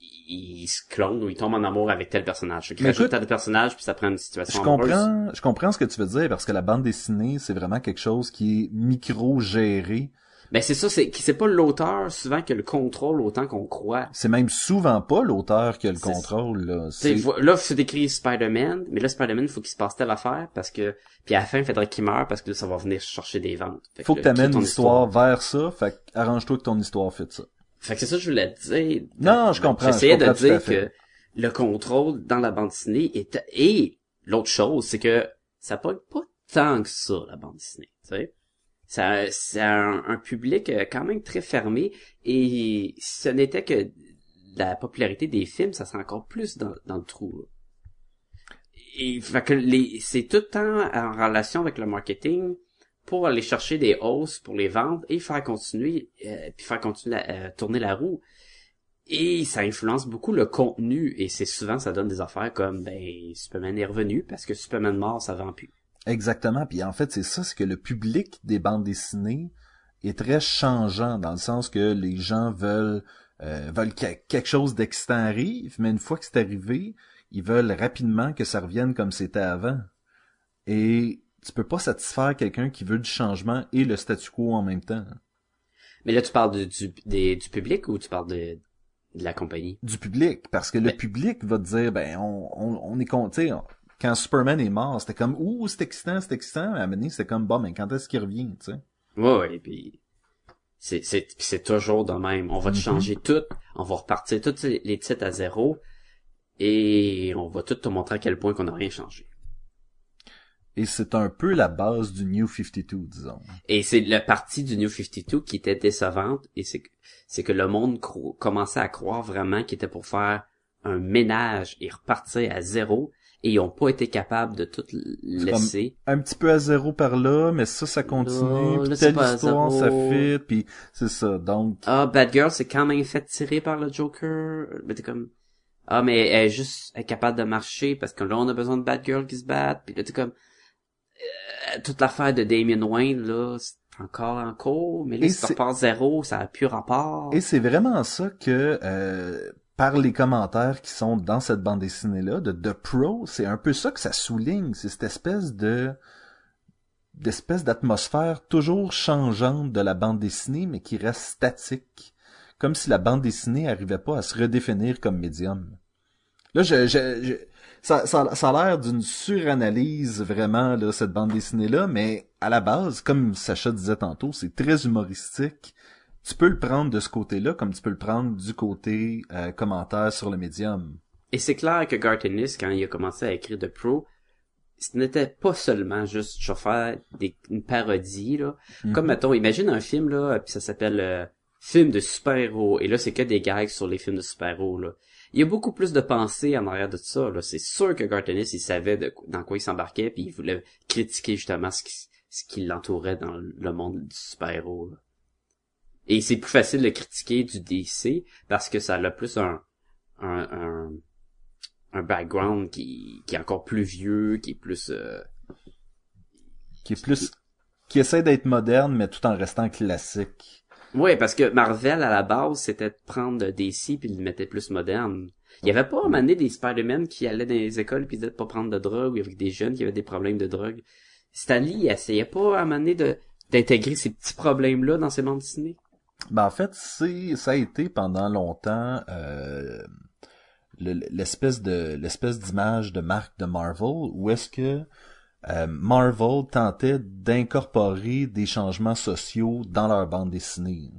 il, il se clone ou il tombe en amour avec tel personnage. Il rajoute tel personnage, puis ça prend une situation je amoureuse. Comprends, je comprends ce que tu veux dire, parce que la bande dessinée, c'est vraiment quelque chose qui est micro-géré. Ben c'est ça, c'est c'est pas l'auteur souvent qui a le contrôle autant qu'on croit. C'est même souvent pas l'auteur qui a le c'est, contrôle là. C'est... Là c'est écrit Spider-Man, mais là Spider-Man il faut qu'il se passe telle affaire parce que puis à la fin il faudrait qu'il meure parce que là, ça va venir chercher des ventes. Fait faut que, que t'amènes ton histoire vers ça, fait que arrange-toi que ton histoire fait ça. Fait que c'est ça que je voulais te dire. Non, je comprends. J'essayais je comprends de dire que le contrôle dans la bande dessinée est et l'autre chose c'est que ça pogne pas tant que ça la bande dessinée, tu sais. Ça, c'est un, un public quand même très fermé et si ce n'était que la popularité des films, ça serait encore plus dans, dans le trou. Là. Et fait que les, c'est tout le temps en relation avec le marketing pour aller chercher des hausses pour les ventes et faire continuer, euh, puis faire continuer la, euh, tourner la roue. Et ça influence beaucoup le contenu et c'est souvent ça donne des affaires comme ben Superman est revenu parce que Superman mort ça vend plus. Exactement, puis en fait c'est ça, c'est que le public des bandes dessinées est très changeant, dans le sens que les gens veulent euh, veulent que quelque chose d'excitant arrive, mais une fois que c'est arrivé, ils veulent rapidement que ça revienne comme c'était avant. Et tu peux pas satisfaire quelqu'un qui veut du changement et le statu quo en même temps. Mais là tu parles de, du, des, du public ou tu parles de... de la compagnie? Du public, parce que mais... le public va te dire, ben on, on, on est content. On... Quand Superman est mort, c'était comme « Ouh, c'est excitant, c'est excitant », mais à un moment donné, c'était comme « Bon, mais quand est-ce qu'il revient, tu sais? » Ouais, ouais, et puis c'est, c'est, c'est toujours de même. On va te mm-hmm. changer tout, on va repartir tous les titres à zéro, et on va tout te montrer à quel point qu'on n'a rien changé. Et c'est un peu la base du New cinquante-deux, disons. Et c'est la partie du New cinquante-deux qui était décevante, et c'est, c'est que le monde cro- commençait à croire vraiment qu'il était pour faire un ménage et repartir à zéro, et ils ont pas été capables de tout laisser. Un petit peu à zéro par là, mais ça, ça continue, puis telle histoire, ça fit, puis c'est ça, donc... Ah, Batgirl s'est quand même fait tirer par le Joker, mais t'es comme... Ah, mais elle est juste incapable de marcher, parce que là, on a besoin de Batgirl qui se batte, puis là, t'es comme... Euh, toute l'affaire de Damien Wayne, là, c'est encore en cours, mais là, si ça repart zéro, ça a plus rapport. Et c'est vraiment ça que... Euh... par les commentaires qui sont dans cette bande dessinée-là, de The Pro, c'est un peu ça que ça souligne, c'est cette espèce de d'espèce d'atmosphère toujours changeante de la bande dessinée, mais qui reste statique, comme si la bande dessinée n'arrivait pas à se redéfinir comme médium. Là, je, je, je ça, ça, ça a l'air d'une suranalyse vraiment, là, cette bande dessinée-là, mais à la base, comme Sacha disait tantôt, c'est très humoristique. Tu peux le prendre de ce côté-là, comme tu peux le prendre du côté euh, commentaire sur le médium. Et c'est clair que Garth Ennis, quand il a commencé à écrire The Pro, ce n'était pas seulement juste je vais faire des, une parodie là, mm-hmm. comme mettons, imagine un film là, puis ça s'appelle euh, film de super-héros, et là c'est que des gags sur les films de super-héros là. Il y a beaucoup plus de pensée en arrière de tout ça là. C'est sûr que Garth Ennis, il savait de, dans quoi il s'embarquait, puis il voulait critiquer justement ce qui, ce qui l'entourait dans le monde du super-héros là. Et c'est plus facile de critiquer du D C parce que ça a plus un un, un un background qui qui est encore plus vieux, qui est plus euh, qui est plus qui, qui essaie d'être moderne mais tout en restant classique. Ouais, parce que Marvel à la base c'était de prendre le D C puis le mettait plus moderne. Il y avait pas à un moment donné des Spider-Man qui allaient dans les écoles puis disaient de pas prendre de drogue, ou avec des jeunes qui avaient des problèmes de drogue. Stan Lee, il essayait pas à un moment donné de d'intégrer ces petits problèmes là dans ses bandes dessinées. Ben en fait, c'est ça a été pendant longtemps euh l'espèce de l'espèce d'image de marque de Marvel, où est-ce que euh, Marvel tentait d'incorporer des changements sociaux dans leur bande dessinée.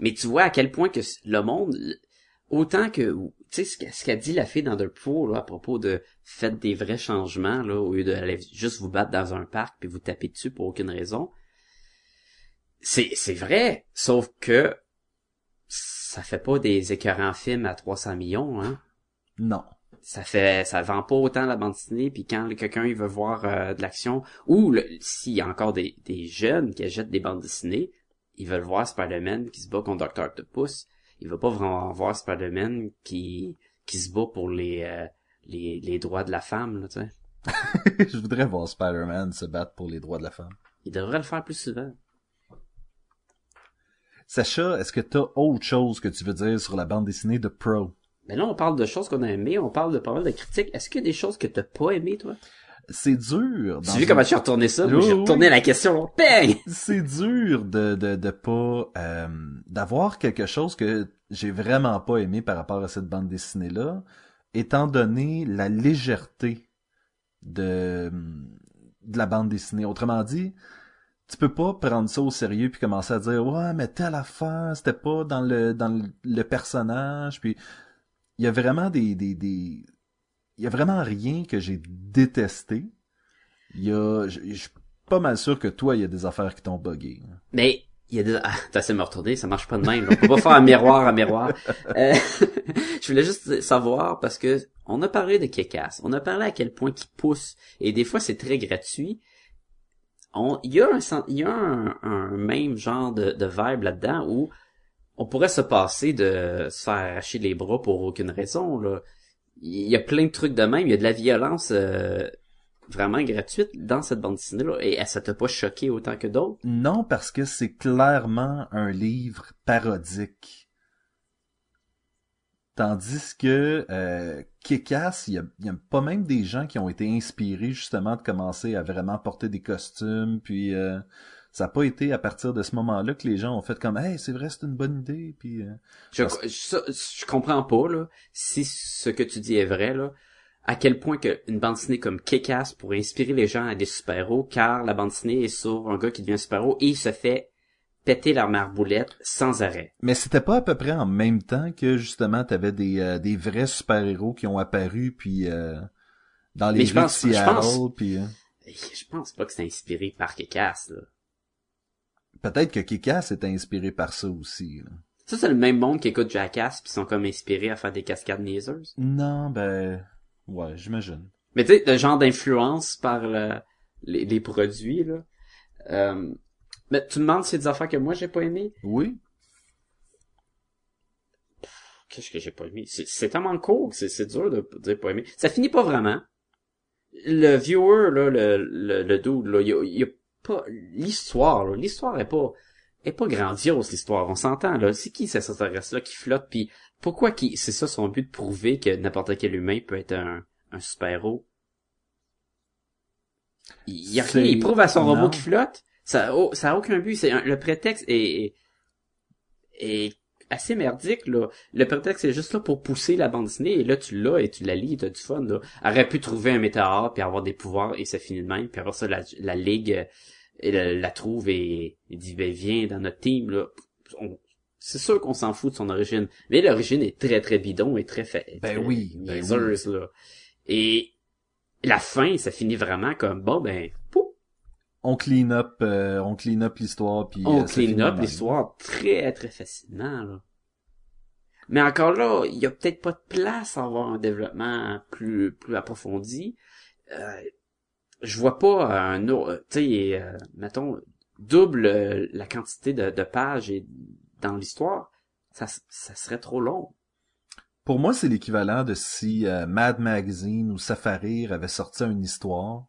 Mais tu vois à quel point que le monde, autant que tu sais ce qu'a dit la fille dans The Pro là à propos de faites des vrais changements là au lieu de aller juste vous battre dans un parc puis vous taper dessus pour aucune raison. C'est c'est vrai, sauf que ça fait pas des écœurants films à trois cents millions, hein? Non. Ça fait, ça vend pas autant la bande dessinée, puis quand quelqu'un il veut voir euh, de l'action, ou le, s'il y a encore des, des jeunes qui achètent des bandes dessinées, ils veulent voir Spider-Man qui se bat contre Docteur Octopus. Ils veulent pas vraiment voir Spider-Man qui qui se bat pour les euh, les, les droits de la femme, là, tu sais. Je voudrais voir Spider-Man se battre pour les droits de la femme. Il devrait le faire plus souvent. Sacha, est-ce que t'as autre chose que tu veux dire sur la bande dessinée de Pro? Ben là, on parle de choses qu'on a aimées, on parle de pas mal de critiques. Est-ce qu'il y a des choses que t'as pas aimées, toi? C'est dur. Tu as vu une... comment je suis retourné ça? Oui, j'ai retourné oui. La question. Bang! C'est dur de de de pas euh, d'avoir quelque chose que j'ai vraiment pas aimé par rapport à cette bande dessinée-là, étant donné la légèreté de de la bande dessinée. Autrement dit, tu peux pas prendre ça au sérieux puis commencer à dire ouais mais telle affaire c'était pas dans le dans le, le personnage, puis il y a vraiment des des des il y a vraiment rien que j'ai détesté. Il y a je, je suis pas mal sûr que toi il y a des affaires qui t'ont buggé. Mais il y a des ah, t'as essayé de me retourner, ça marche pas de même. On peut pas faire un miroir à miroir. Euh, je voulais juste savoir parce que on a parlé de Kick-Ass, on a parlé à quel point qu'il pousse et des fois c'est très gratuit. Il y a, un, y a un, un même genre de, de vibe là-dedans où on pourrait se passer de se faire arracher les bras pour aucune raison. Il y a plein de trucs de même. Il y a de la violence euh, vraiment gratuite dans cette bande dessinée-là. Et ça t'a pas choqué autant que d'autres? Non, parce que c'est clairement un livre parodique. Tandis que euh, Kick-Ass, il y a, y a pas même des gens qui ont été inspirés justement de commencer à vraiment porter des costumes, puis euh, ça a pas été à partir de ce moment-là que les gens ont fait comme « Hey, c'est vrai, c'est une bonne idée », puis... Euh, je, parce... je, je comprends pas, là, si ce que tu dis est vrai, là, à quel point que une bande dessinée comme Kick-Ass pourrait inspirer les gens à des super-héros, car la bande dessinée est sur un gars qui devient super-héros et il se fait... péter leur marboulette sans arrêt. Mais c'était pas à peu près en même temps que, justement, t'avais des euh, des vrais super-héros qui ont apparu, puis euh, dans les rues de Seattle, puis... Euh... Je pense pas que c'est inspiré par Kick-Ass, là. Peut-être que Kick-Ass est inspiré par ça aussi, là. Ça, c'est le même monde qui écoute Jackass, puis sont comme inspirés à faire des cascades niaiseuses? Non, ben... Ouais, j'imagine. Mais tu sais, le genre d'influence par le... les, les produits, là... Euh... Mais tu me demandes si c'est des affaires que moi j'ai pas aimées? Oui. Pff, qu'est-ce que j'ai pas aimé? C'est, c'est tellement court que c'est, c'est dur de dire pas aimé. Ça finit pas vraiment. Le viewer, là, le, le, le dude, là, il y, y a pas, l'histoire, là, l'histoire est pas, est pas grandiose, l'histoire. On s'entend, là. C'est qui, ça, ça reste là, qui flotte, pis pourquoi qui, c'est ça son but de prouver que n'importe quel humain peut être un, un super-héros? Il y a rien, il prouve à son non. robot qui flotte. Ça, oh, ça a aucun but. C'est un, le prétexte est, est, est assez merdique, là. Le prétexte est juste là pour pousser la bande dessinée, et là, tu l'as, et tu la lis, et t'as du fun, là. Aurait pu trouver un météore, puis avoir des pouvoirs, et ça finit de même, puis avoir ça, la, la ligue, et la, la trouve, et, et dit, ben, viens dans notre team, là. On, c'est sûr qu'on s'en fout de son origine. Mais l'origine est très, très bidon, et très, très, ben oui, ben niaiseuse, oui. là. Et, la fin, ça finit vraiment comme, bon, ben, pouf. On clean up, euh, on clean up l'histoire, puis on euh, clean up l'histoire très, très facilement, là. Mais encore là, il y a peut-être pas de place à avoir un développement plus, plus approfondi. Euh, je vois pas un autre, tu sais, euh, mettons, double euh, la quantité de, de pages et dans l'histoire, ça, ça serait trop long. Pour moi, c'est l'équivalent de si euh, Mad Magazine ou Safarir avait sorti une histoire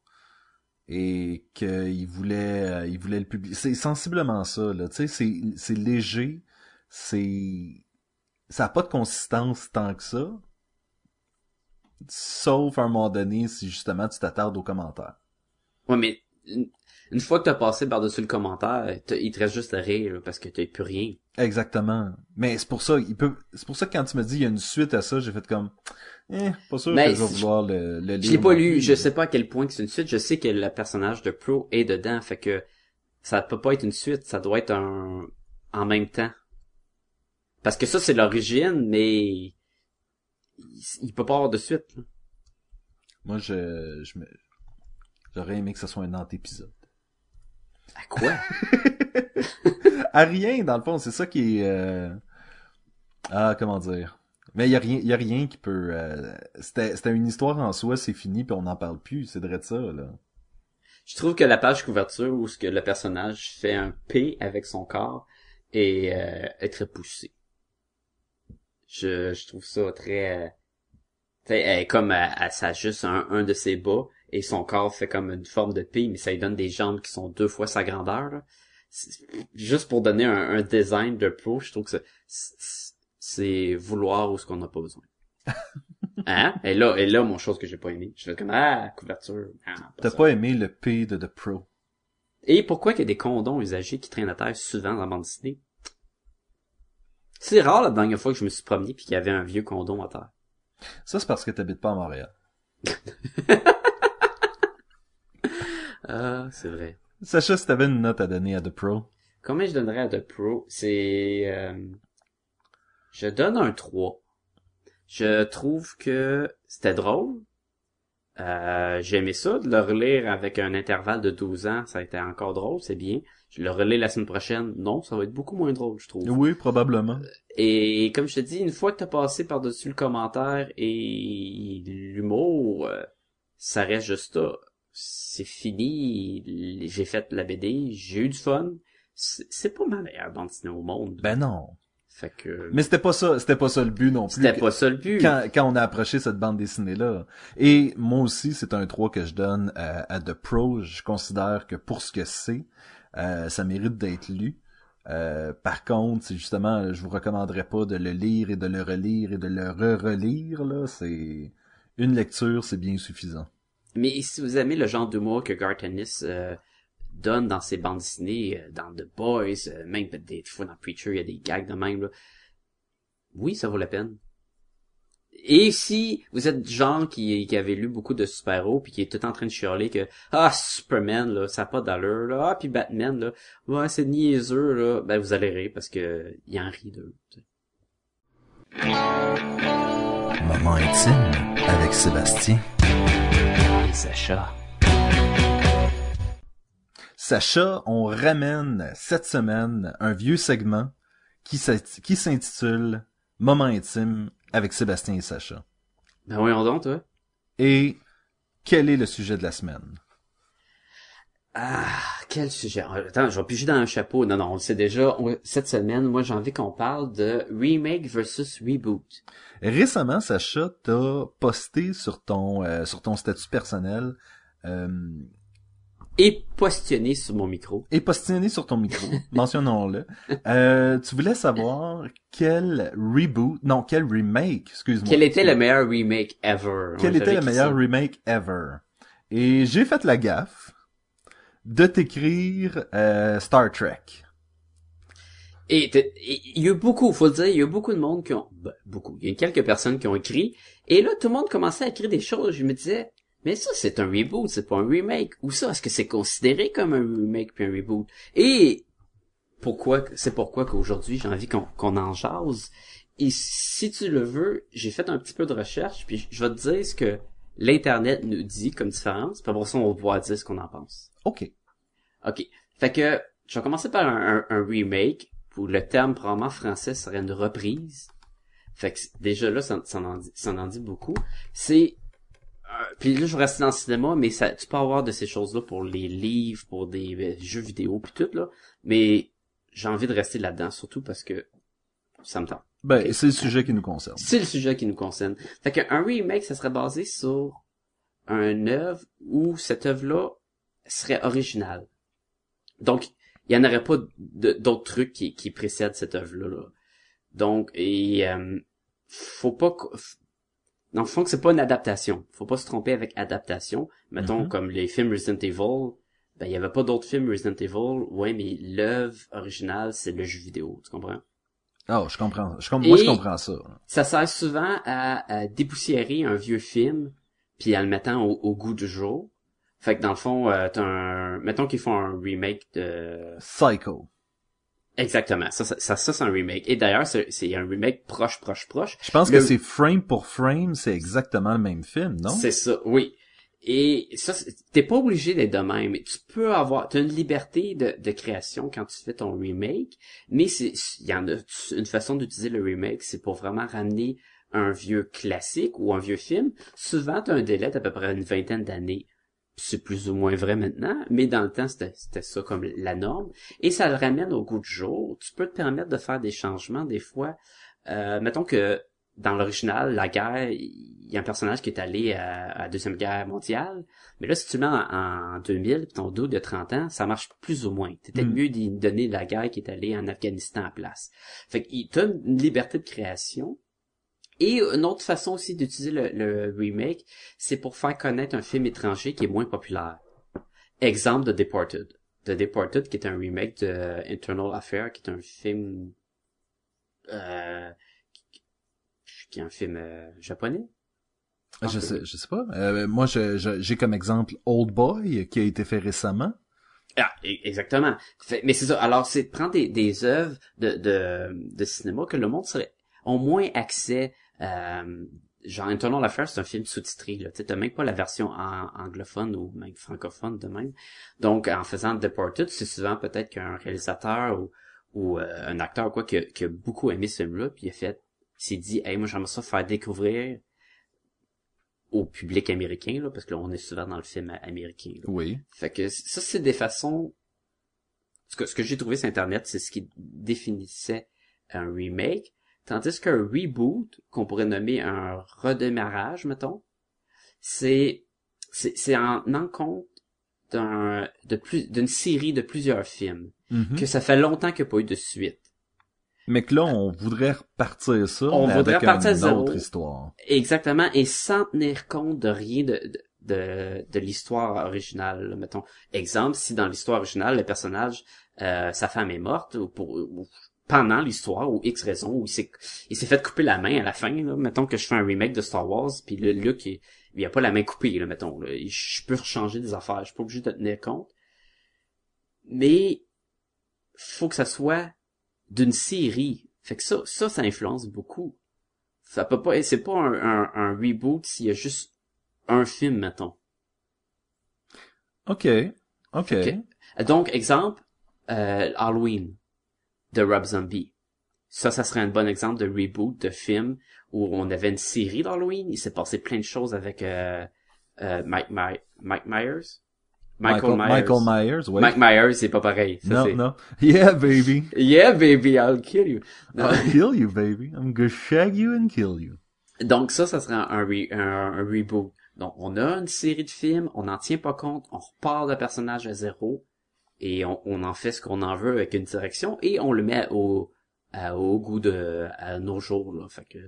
et qu'il voulait euh, il voulait le publier. C'est sensiblement ça, là. Tu sais, c'est, c'est léger, c'est... ça n'a pas de consistance tant que ça, sauf à un moment donné si justement tu t'attardes aux commentaires. Ouais, mais une, une fois que t'as passé par-dessus le commentaire, il te reste juste à rire, là, parce que t'as plus rien. Exactement. Mais c'est pour ça, il peut, c'est pour ça que quand tu me dis il y a une suite à ça, j'ai fait comme, eh, pas sûr mais que je vais vouloir le, le lire. Je l'ai pas lu, je sais pas à quel point que c'est une suite, je sais que le personnage de Pro est dedans, fait que ça peut pas être une suite, ça doit être un, en même temps. Parce que ça, c'est l'origine, mais il, il peut pas avoir de suite, là. Moi, je, je me, j'aurais aimé que ce soit un antépisode. À quoi? À rien, dans le fond, c'est ça qui est... Euh... Ah, comment dire? Mais il y a rien, il y a rien qui peut... Euh... C'était, c'était une histoire en soi, c'est fini, puis on n'en parle plus, c'est vrai de ça, là. Je trouve que la page couverture où ce que le personnage fait un P avec son corps et euh, est très poussée. Je, je trouve ça très... T'sais, elle est comme elle, elle s'ajuste un, un de ses bas, et son corps fait comme une forme de P, mais ça lui donne des jambes qui sont deux fois sa grandeur, là. C'est juste pour donner un, un design de Pro, je trouve que c'est, c'est vouloir ou ce qu'on n'a pas besoin. Hein? Et là, et là, mon chose que j'ai pas aimé. Je fais comme, ah, couverture. Ah, pas T'as ça. Pas aimé le P de The Pro. Et pourquoi qu'il y a des condoms usagés qui traînent à terre souvent dans la bande dessinée? C'est rare la dernière fois que je me suis promené pis qu'il y avait un vieux condom à terre. Ça, c'est parce que t'habites pas à Montréal. Ah, c'est vrai. Sacha, si t'avais une note à donner à The Pro. Combien je donnerais à The Pro? C'est... Euh, je donne un trois. Je trouve que c'était drôle. Euh, j'ai aimé ça, de le relire avec un intervalle de douze ans. Ça a été encore drôle, c'est bien. Je le relis la semaine prochaine. Non, ça va être beaucoup moins drôle, je trouve. Oui, probablement. Et comme je te dis, une fois que t'as passé par-dessus le commentaire et l'humour, ça reste juste ça. C'est fini, j'ai fait la B D, j'ai eu du fun. C'est, c'est pas ma meilleure bande dessinée au monde. Ben non. Fait que... Mais c'était pas ça, c'était pas ça le but non plus. C'était pas ça le but. Quand, quand on a approché cette bande dessinée-là. Et moi aussi, c'est un trois que je donne à, à The Pro. Je considère que pour ce que c'est, euh, ça mérite d'être lu. Euh, par contre, c'est justement, je vous recommanderais pas de le lire et de le relire et de le re-relire, là. C'est, une lecture, c'est bien suffisant. Mais si vous aimez le genre d'humour que Garth Ennis euh, donne dans ses bandes dessinées, euh, dans The Boys, euh, même des fois dans Preacher, il y a des gags de même, là. Oui, ça vaut la peine. Et si vous êtes du genre qui, qui avait lu beaucoup de super-héros puis qui est tout en train de chialer que ah Superman là, ça n'a pas d'allure là, ah puis Batman là, ouais c'est niaiseux là, ben vous allez rire parce que il en rit d'eux. Moment intime avec Sébastien. Sacha. Sacha, on ramène cette semaine un vieux segment qui s'intitule « Moment intime avec Sébastien et Sacha ». Ben voyons donc, toi. Et quel est le sujet de la semaine? Ah, quel sujet? Attends, je vais piger dans un chapeau. Non, non, on le sait déjà. Cette semaine, moi, j'ai envie qu'on parle de remake versus reboot. Récemment, Sacha, t'as posté sur ton euh, sur ton statut personnel euh... et postionné sur mon micro. Et postionné sur ton micro. Mentionnons-le. Euh, tu voulais savoir quel reboot, non, quel remake, excuse-moi. Quel était le meilleur remake ever? Quel était le meilleur remake ever? Et j'ai fait la gaffe de t'écrire euh, Star Trek. Et il y a eu beaucoup, faut le dire, il y a eu beaucoup de monde qui ont... Ben, beaucoup. Il y a quelques personnes qui ont écrit. Et là, tout le monde commençait à écrire des choses. Je me disais, mais ça, c'est un reboot, c'est pas un remake. Ou ça, est-ce que c'est considéré comme un remake puis un reboot? Et pourquoi c'est pourquoi qu'aujourd'hui, j'ai envie qu'on, qu'on en jase. Et si tu le veux, j'ai fait un petit peu de recherche, puis je vais te dire ce que l'Internet nous dit comme différence. Puis après ça, on va pouvoir dire ce qu'on en pense. OK. OK. Fait que, je vais commencer par un, un, un remake, où le terme, probablement, français serait une reprise. Fait que, déjà là, ça, ça, en, dit, ça en dit beaucoup. C'est, euh, puis là, je reste dans le cinéma, mais ça, tu peux avoir de ces choses-là pour les livres, pour des euh, jeux vidéo, puis tout, là. Mais j'ai envie de rester là-dedans, surtout parce que ça me tente. Ben, okay. C'est le sujet qui nous concerne. C'est le sujet qui nous concerne. Fait qu'un remake, ça serait basé sur une œuvre où cette œuvre-là serait originale. Donc, il n'y en aurait pas de, d'autres trucs qui, qui précèdent cette œuvre-là. Là. Donc, et euh, faut pas... Dans le fond, que c'est pas une adaptation. Faut pas se tromper avec adaptation. Mettons, mm-hmm. comme les films Resident Evil, ben, il n'y avait pas d'autres films Resident Evil. Ouais, mais l'œuvre originale, c'est le jeu vidéo. Tu comprends? Oh, je comprends. Je comprends. Moi, je comprends ça. Ça sert souvent à, à dépoussiérer un vieux film, puis en le mettant au, au goût du jour. Fait que dans le fond, euh, t'as un... Mettons qu'ils font un remake de... Psycho. Exactement. Ça, ça, ça, ça c'est un remake. Et d'ailleurs, c'est, c'est un remake proche, proche, proche. Je pense le... que c'est frame pour frame, c'est exactement le même film, non? C'est ça, oui. Et ça, c'est... t'es pas obligé d'être de même. Mais tu peux avoir... T'as une liberté de, de création quand tu fais ton remake, mais c'est... Il y en a une façon d'utiliser le remake, c'est pour vraiment ramener un vieux classique ou un vieux film. Souvent, t'as un délai d'à peu près une vingtaine d'années. C'est plus ou moins vrai maintenant, mais dans le temps, c'était, c'était ça comme la norme. Et ça le ramène au goût du jour. Tu peux te permettre de faire des changements, des fois. Euh, mettons que, dans l'original, la guerre, il y a un personnage qui est allé à, à la Deuxième Guerre mondiale. Mais là, si tu le mets en, en deux mille, pis ton dos de trente ans, ça marche plus ou moins. T'es peut-être mm. mieux d'y donner la guerre qui est allée en Afghanistan à place. Fait que, t'as une liberté de création. Et une autre façon aussi d'utiliser le, le remake, c'est pour faire connaître un film étranger qui est moins populaire. Exemple, The Departed. The Departed, qui est un remake de Internal Affairs, qui est un film... Euh, qui est un film euh, japonais? Ah, je sais, je sais pas. Euh, moi, je, je, j'ai comme exemple Old Boy, qui a été fait récemment. Ah, exactement. Fait, mais c'est ça. Alors, c'est de prendre des, des œuvres de, de, de cinéma que le monde serait au moins accès... Euh, genre Internal Affairs, c'est un film sous-titré, là. Tu t'as même pas la version en- anglophone ou même francophone de même. Donc, en faisant Departed, c'est souvent peut-être qu'un réalisateur ou, ou euh, un acteur ou quoi qui a, qui a beaucoup aimé ce film-là, puis il a fait, il s'est dit, hey, moi j'aimerais ça faire découvrir au public américain, là, parce que là, on est souvent dans le film américain. Là. Oui. Fait que ça, c'est des façons. Ce que, ce que j'ai trouvé sur Internet, c'est ce qui définissait un remake. Tandis qu'un reboot, qu'on pourrait nommer un redémarrage, mettons, c'est, c'est, c'est en en compte d'un, de plus, d'une série de plusieurs films, mm-hmm. que ça fait longtemps qu'il n'y a pas eu de suite. Mais que là, on voudrait repartir ça, on mais voudrait avec repartir une zéro. Autre histoire. Exactement, et sans tenir compte de rien de, de, de, de l'histoire originale, mettons. Exemple, si dans l'histoire originale, le personnage, euh, sa femme est morte, ou pour, ou, pendant l'histoire, ou X raison, où il s'est, il s'est fait couper la main à la fin, là. Mettons que je fais un remake de Star Wars, puis le Luke, il, il a pas la main coupée, là, mettons, là. Je peux changer des affaires, je suis pas obligé de tenir compte. Mais, faut que ça soit d'une série. Fait que ça, ça, ça influence beaucoup. Ça peut pas, c'est pas un, un, un reboot s'il y a juste un film, mettons. OK. OK. Okay. Donc, exemple, euh, Halloween. De Rob Zombie. Ça, ça serait un bon exemple de reboot, de film, où on avait une série d'Halloween, il s'est passé plein de choses avec euh, euh, Mike, My- Mike Myers? Michael, Michael Myers. Michael Myers, oui. Mike Myers, c'est pas pareil. Ça, non, c'est... non. Yeah, baby. Yeah, baby, I'll kill you. Non. I'll kill you, baby. I'm gonna shag you and kill you. Donc ça, ça serait un, re- un, un reboot. Donc on a une série de films, on n'en tient pas compte, on repart de personnage à zéro, et on, on en fait ce qu'on en veut avec une direction, et on le met au, à, au goût de, à nos jours, là. Fait que,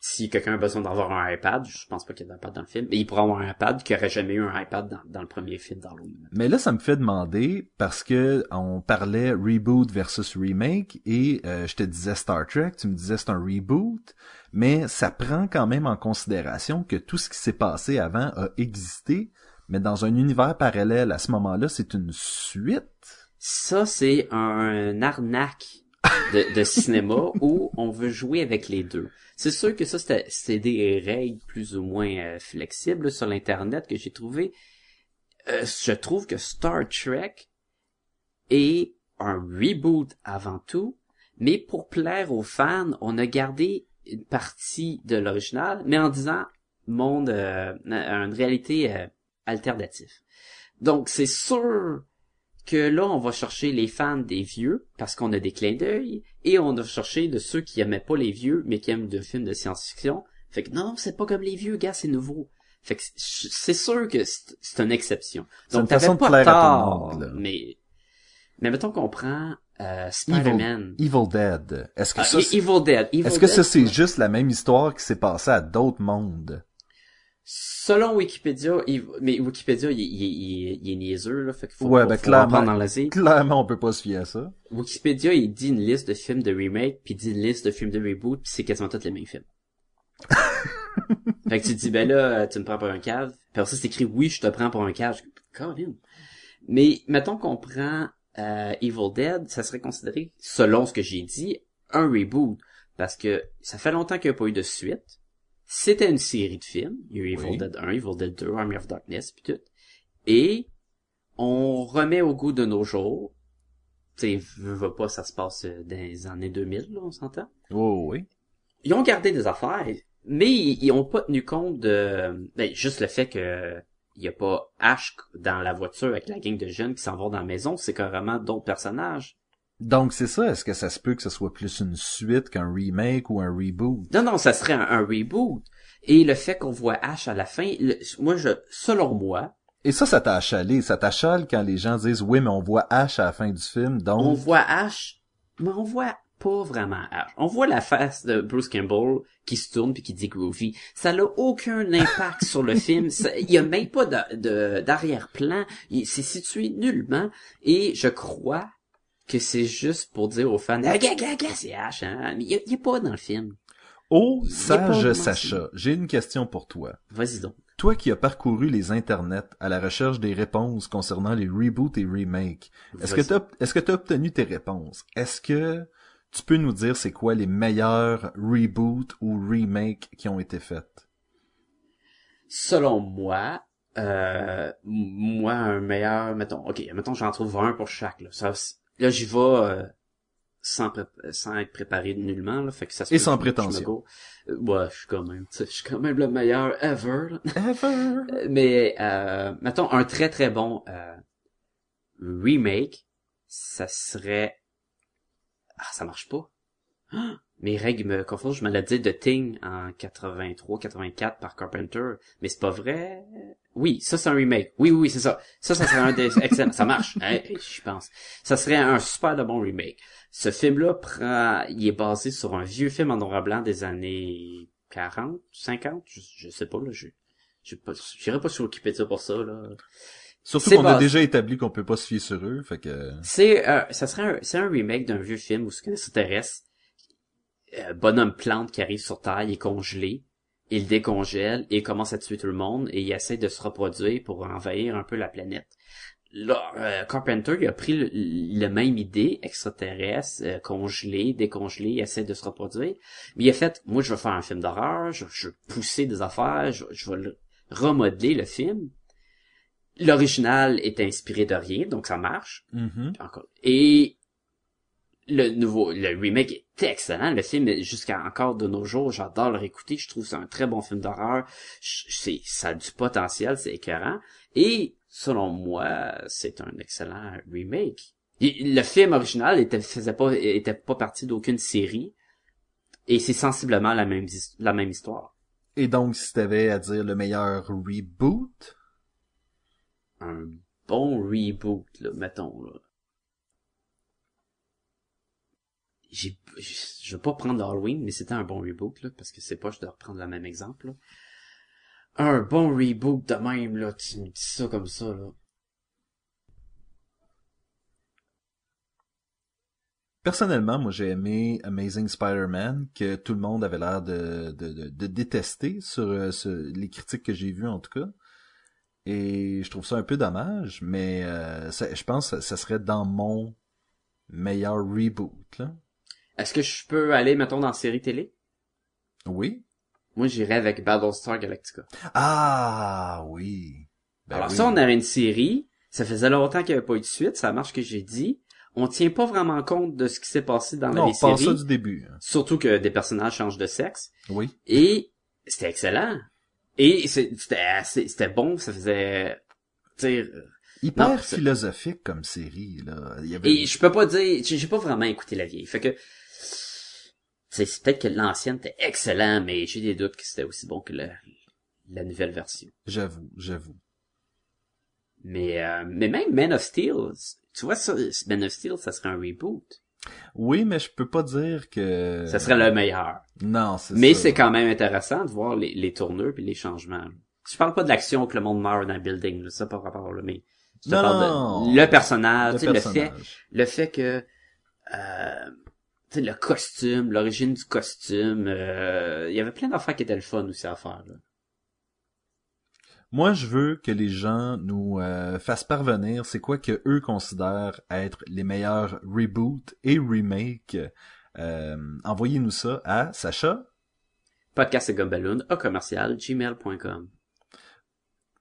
si quelqu'un a besoin d'avoir un iPad, je pense pas qu'il y ait d'iPad dans le film, mais il pourrait avoir un iPad qui aurait jamais eu un iPad dans, dans le premier film d'Halloween. Mais là, ça me fait demander, parce que on parlait reboot versus remake, et euh, je te disais Star Trek, tu me disais c'est un reboot, mais ça prend quand même en considération que tout ce qui s'est passé avant a existé, mais dans un univers parallèle, à ce moment-là, c'est une suite? Ça, c'est un arnaque de, de cinéma où on veut jouer avec les deux. C'est sûr que ça, c'était, c'était des règles plus ou moins euh, flexibles sur l'Internet que j'ai trouvé. Euh, je trouve que Star Trek est un reboot avant tout, mais pour plaire aux fans, on a gardé une partie de l'original, mais en disant monde, euh, une réalité euh, alternative. Donc, c'est sûr que là, on va chercher les fans des vieux, parce qu'on a des clins d'œil, et on a cherché de ceux qui aimaient pas les vieux, mais qui aiment des films de science-fiction. Fait que non, c'est pas comme les vieux, gars, c'est nouveau. Fait que c'est sûr que c'est une exception. Donc, t'avais pas tort, mais... Mais mettons qu'on prend euh, Spider-Man. Evil, Evil Dead. Est-ce que ah, ça, c'est... Evil Dead. Evil Est-ce que Dead, ça, c'est ouais. juste la même histoire qui s'est passée à d'autres mondes? Selon Wikipédia, il... mais Wikipédia, il, il, il, il est niaiseux, là, fait qu'il faut, ouais, ben, faut en prendre dans l'asile. Clairement, on peut pas se fier à ça. Wikipédia, il dit une liste de films de remake, puis dit une liste de films de reboot, puis c'est quasiment tous les mêmes films. Fait que tu te dis, ben là, tu me prends pour un cave. Puis ça, c'est écrit, oui, je te prends pour un cave. Caroline. Mais mettons qu'on prend euh, Evil Dead, ça serait considéré, selon ce que j'ai dit, un reboot. Parce que ça fait longtemps qu'il n'y a pas eu de suite. C'était une série de films. Il y a eu Evil oui. Dead un, Evil Dead deux, Army of Darkness, pis tout. Et on remet au goût de nos jours. Tu sais, veux, veux pas, ça se passe dans les années deux mille, là, on s'entend. Oh, oui. Ils ont gardé des affaires, mais ils, ils ont pas tenu compte de... Ben, juste le fait que il y a pas Ash dans la voiture avec la gang de jeunes qui s'en vont dans la maison, c'est carrément d'autres personnages. Donc, c'est ça. Est-ce que ça se peut que ce soit plus une suite qu'un remake ou un reboot? Non, non, ça serait un, un reboot. Et le fait qu'on voit Ash à la fin, le, moi, je, selon moi... Et ça, ça t'a achalé. Ça t'achale quand les gens disent « Oui, mais on voit Ash à la fin du film, donc... » On voit Ash, mais on voit pas vraiment Ash. On voit la face de Bruce Campbell qui se tourne puis qui dit « Groovy ». Ça n'a aucun impact sur le film. Il n'y a même pas de, de, d'arrière-plan. Il, c'est situé nullement. Et je crois... que c'est juste pour dire aux fans « Gag, gag, gag, c'est H, hein? » Mais il n'est pas dans le film. Oh, sage Sacha, j'ai une question pour toi. Vas-y donc. Toi qui as parcouru les internets à la recherche des réponses concernant les reboots et remakes, est-ce que t'as, est-ce que tu as obtenu tes réponses? Est-ce que tu peux nous dire c'est quoi les meilleurs reboots ou remakes qui ont été faits? Selon moi... Euh, moi, un meilleur... Mettons, ok, mettons j'en trouve un pour chaque. Là. Ça, Là, j'y vais euh, sans, pré- sans être préparé nullement, là, fait que ça se Et peut, sans je, prétention. Je me go... ouais, je suis quand même, tu sais, je suis quand même le meilleur ever. Là. Ever! Mais, euh, mettons, un très très bon euh, remake, ça serait... Ah, ça marche pas. Ah, mes règles me confondent, je me l'ai dit de Thing en quatre-vingt-trois quatre-vingt-quatre par Carpenter, mais c'est pas vrai... Oui, ça, c'est un remake. Oui, oui, c'est ça. Ça, ça serait un des... Excellent. Ça marche. Hein? Je pense. Ça serait un super de bon remake. Ce film-là prend... Il est basé sur un vieux film en noir et blanc des années quarante, cinquante. Je, je sais pas, là. Je, je, j'irai pas sur Wikipédia pour ça, là. Surtout c'est qu'on basé... a déjà établi qu'on peut pas se fier sur eux, fait que... C'est, euh, ça serait un, c'est un remake d'un vieux film où ce qu'on s'intéresse, euh, bonhomme plante qui arrive sur Terre, il est congelé. Il décongèle et commence à tuer tout le monde et il essaie de se reproduire pour envahir un peu la planète. Là, euh, Carpenter, il a pris le, le même idée, extraterrestre, euh, congelé, décongelé, il essaie de se reproduire. Mais il a fait, moi je vais faire un film d'horreur, je, je vais pousser des affaires, je, je vais le, remodeler le film. L'original est inspiré de rien, donc ça marche. Mm-hmm. Et le nouveau, le remake est excellent. Le film, jusqu'à encore de nos jours, j'adore le réécouter. Je trouve que c'est un très bon film d'horreur. C'est, ça a du potentiel, c'est écœurant. Et, selon moi, c'est un excellent remake. Le film original était, faisait pas, était pas partie d'aucune série. Et c'est sensiblement la même, la même histoire. Et donc, si t'avais à dire le meilleur reboot? Un bon reboot, là, mettons, là. j'ai, je vais pas prendre Halloween, mais c'était un bon reboot, là, parce que c'est poche de reprendre le même exemple, là. Un bon reboot de même, là, tu me dis ça comme ça, là. Personnellement, moi, j'ai aimé Amazing Spider-Man, que tout le monde avait l'air de, de, de, de détester sur, sur les critiques que j'ai vues, en tout cas. Et je trouve ça un peu dommage, mais euh, ça, je pense que ça serait dans mon meilleur reboot, là. Est-ce que je peux aller, mettons, dans série télé? Oui. Moi, j'irais avec Battlestar Galactica. Ah, oui. Ben Alors oui. Ça, on avait une série. Ça faisait longtemps qu'il n'y avait pas eu de suite. Ça marche que j'ai dit. On tient pas vraiment compte de ce qui s'est passé dans non, les séries. Non, on passe ça du début. Surtout que des personnages changent de sexe. Oui. Et c'était excellent. Et c'était assez, c'était bon. Ça faisait, tu hyper non, philosophique comme série, là. Il y avait... Et je peux pas dire, j'ai pas vraiment écouté la vieille. Fait que, c'est, c'est peut-être que l'ancienne était excellent, mais j'ai des doutes que c'était aussi bon que la, la nouvelle version. J'avoue, j'avoue. Mais, euh, mais même Man of Steel, tu vois ça, Man of Steel, ça serait un reboot. Oui, mais je peux pas dire que... Ça serait le meilleur. Non, c'est mais ça. Mais c'est quand même intéressant de voir les, les tournures pis les changements. Je parle pas de l'action que le monde meurt dans le building, là, ça par rapport là, mais... Je te non, parle de non, le personnage, le, personnage. Le fait, le fait que, euh, tu sais, le costume, l'origine du costume, euh, il y avait plein d'affaires qui étaient le fun aussi à faire, là. Moi, je veux que les gens nous euh, fassent parvenir c'est quoi que eux considèrent être les meilleurs reboots et remakes. Euh, envoyez-nous ça à Sacha. podcast et gobelune à commercial gmail point com.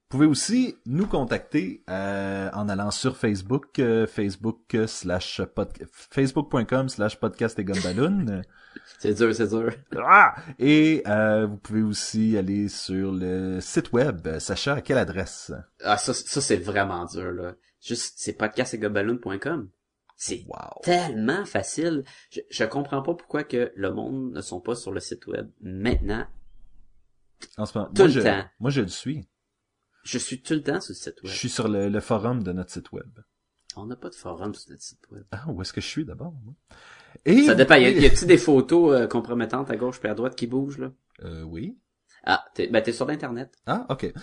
Vous pouvez aussi nous contacter euh, en allant sur Facebook, euh, Facebook euh, slash podca- facebook.com slash podcast et gumballoon. C'est dur, c'est dur. Ah! Et euh, vous pouvez aussi aller sur le site web. Sacha, à quelle adresse? Ah, ça, ça c'est vraiment dur, là. Juste, c'est podcast et gumballoon point com. C'est wow. Tellement facile. Je, je comprends pas pourquoi que le monde ne sont pas sur le site web maintenant. En ce moment, tout moi, le je, temps. Moi, je le suis. Je suis tout le temps sur le site web. Je suis sur le, le forum de notre site web. On n'a pas de forum sur notre site web. Ah, où est-ce que je suis d'abord? Et... Ça dépend. Y a-t-il des photos euh, compromettantes à gauche puis à droite qui bougent, là? Euh, oui. Ah, t'es, ben, t'es sur l'Internet. Ah, OK.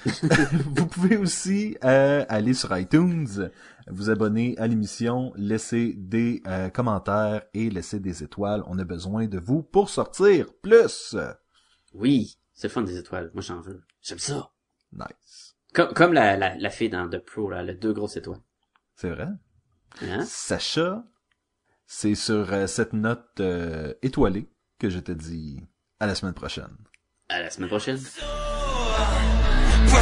Vous pouvez aussi euh, aller sur iTunes, vous abonner à l'émission, laisser des euh, commentaires et laisser des étoiles. On a besoin de vous pour sortir plus. Oui, c'est le fun des étoiles. Moi, j'en veux. J'aime ça. Nice. Comme, comme la, la, la fille dans The Pro, là, les deux grosses étoiles. C'est vrai? Hein? Sacha, c'est sur euh, cette note euh, étoilée que je te dis à la semaine prochaine. À la semaine prochaine. Professional,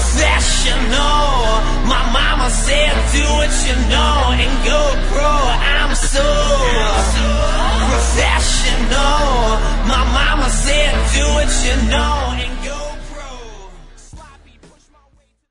my mama said do it, you know.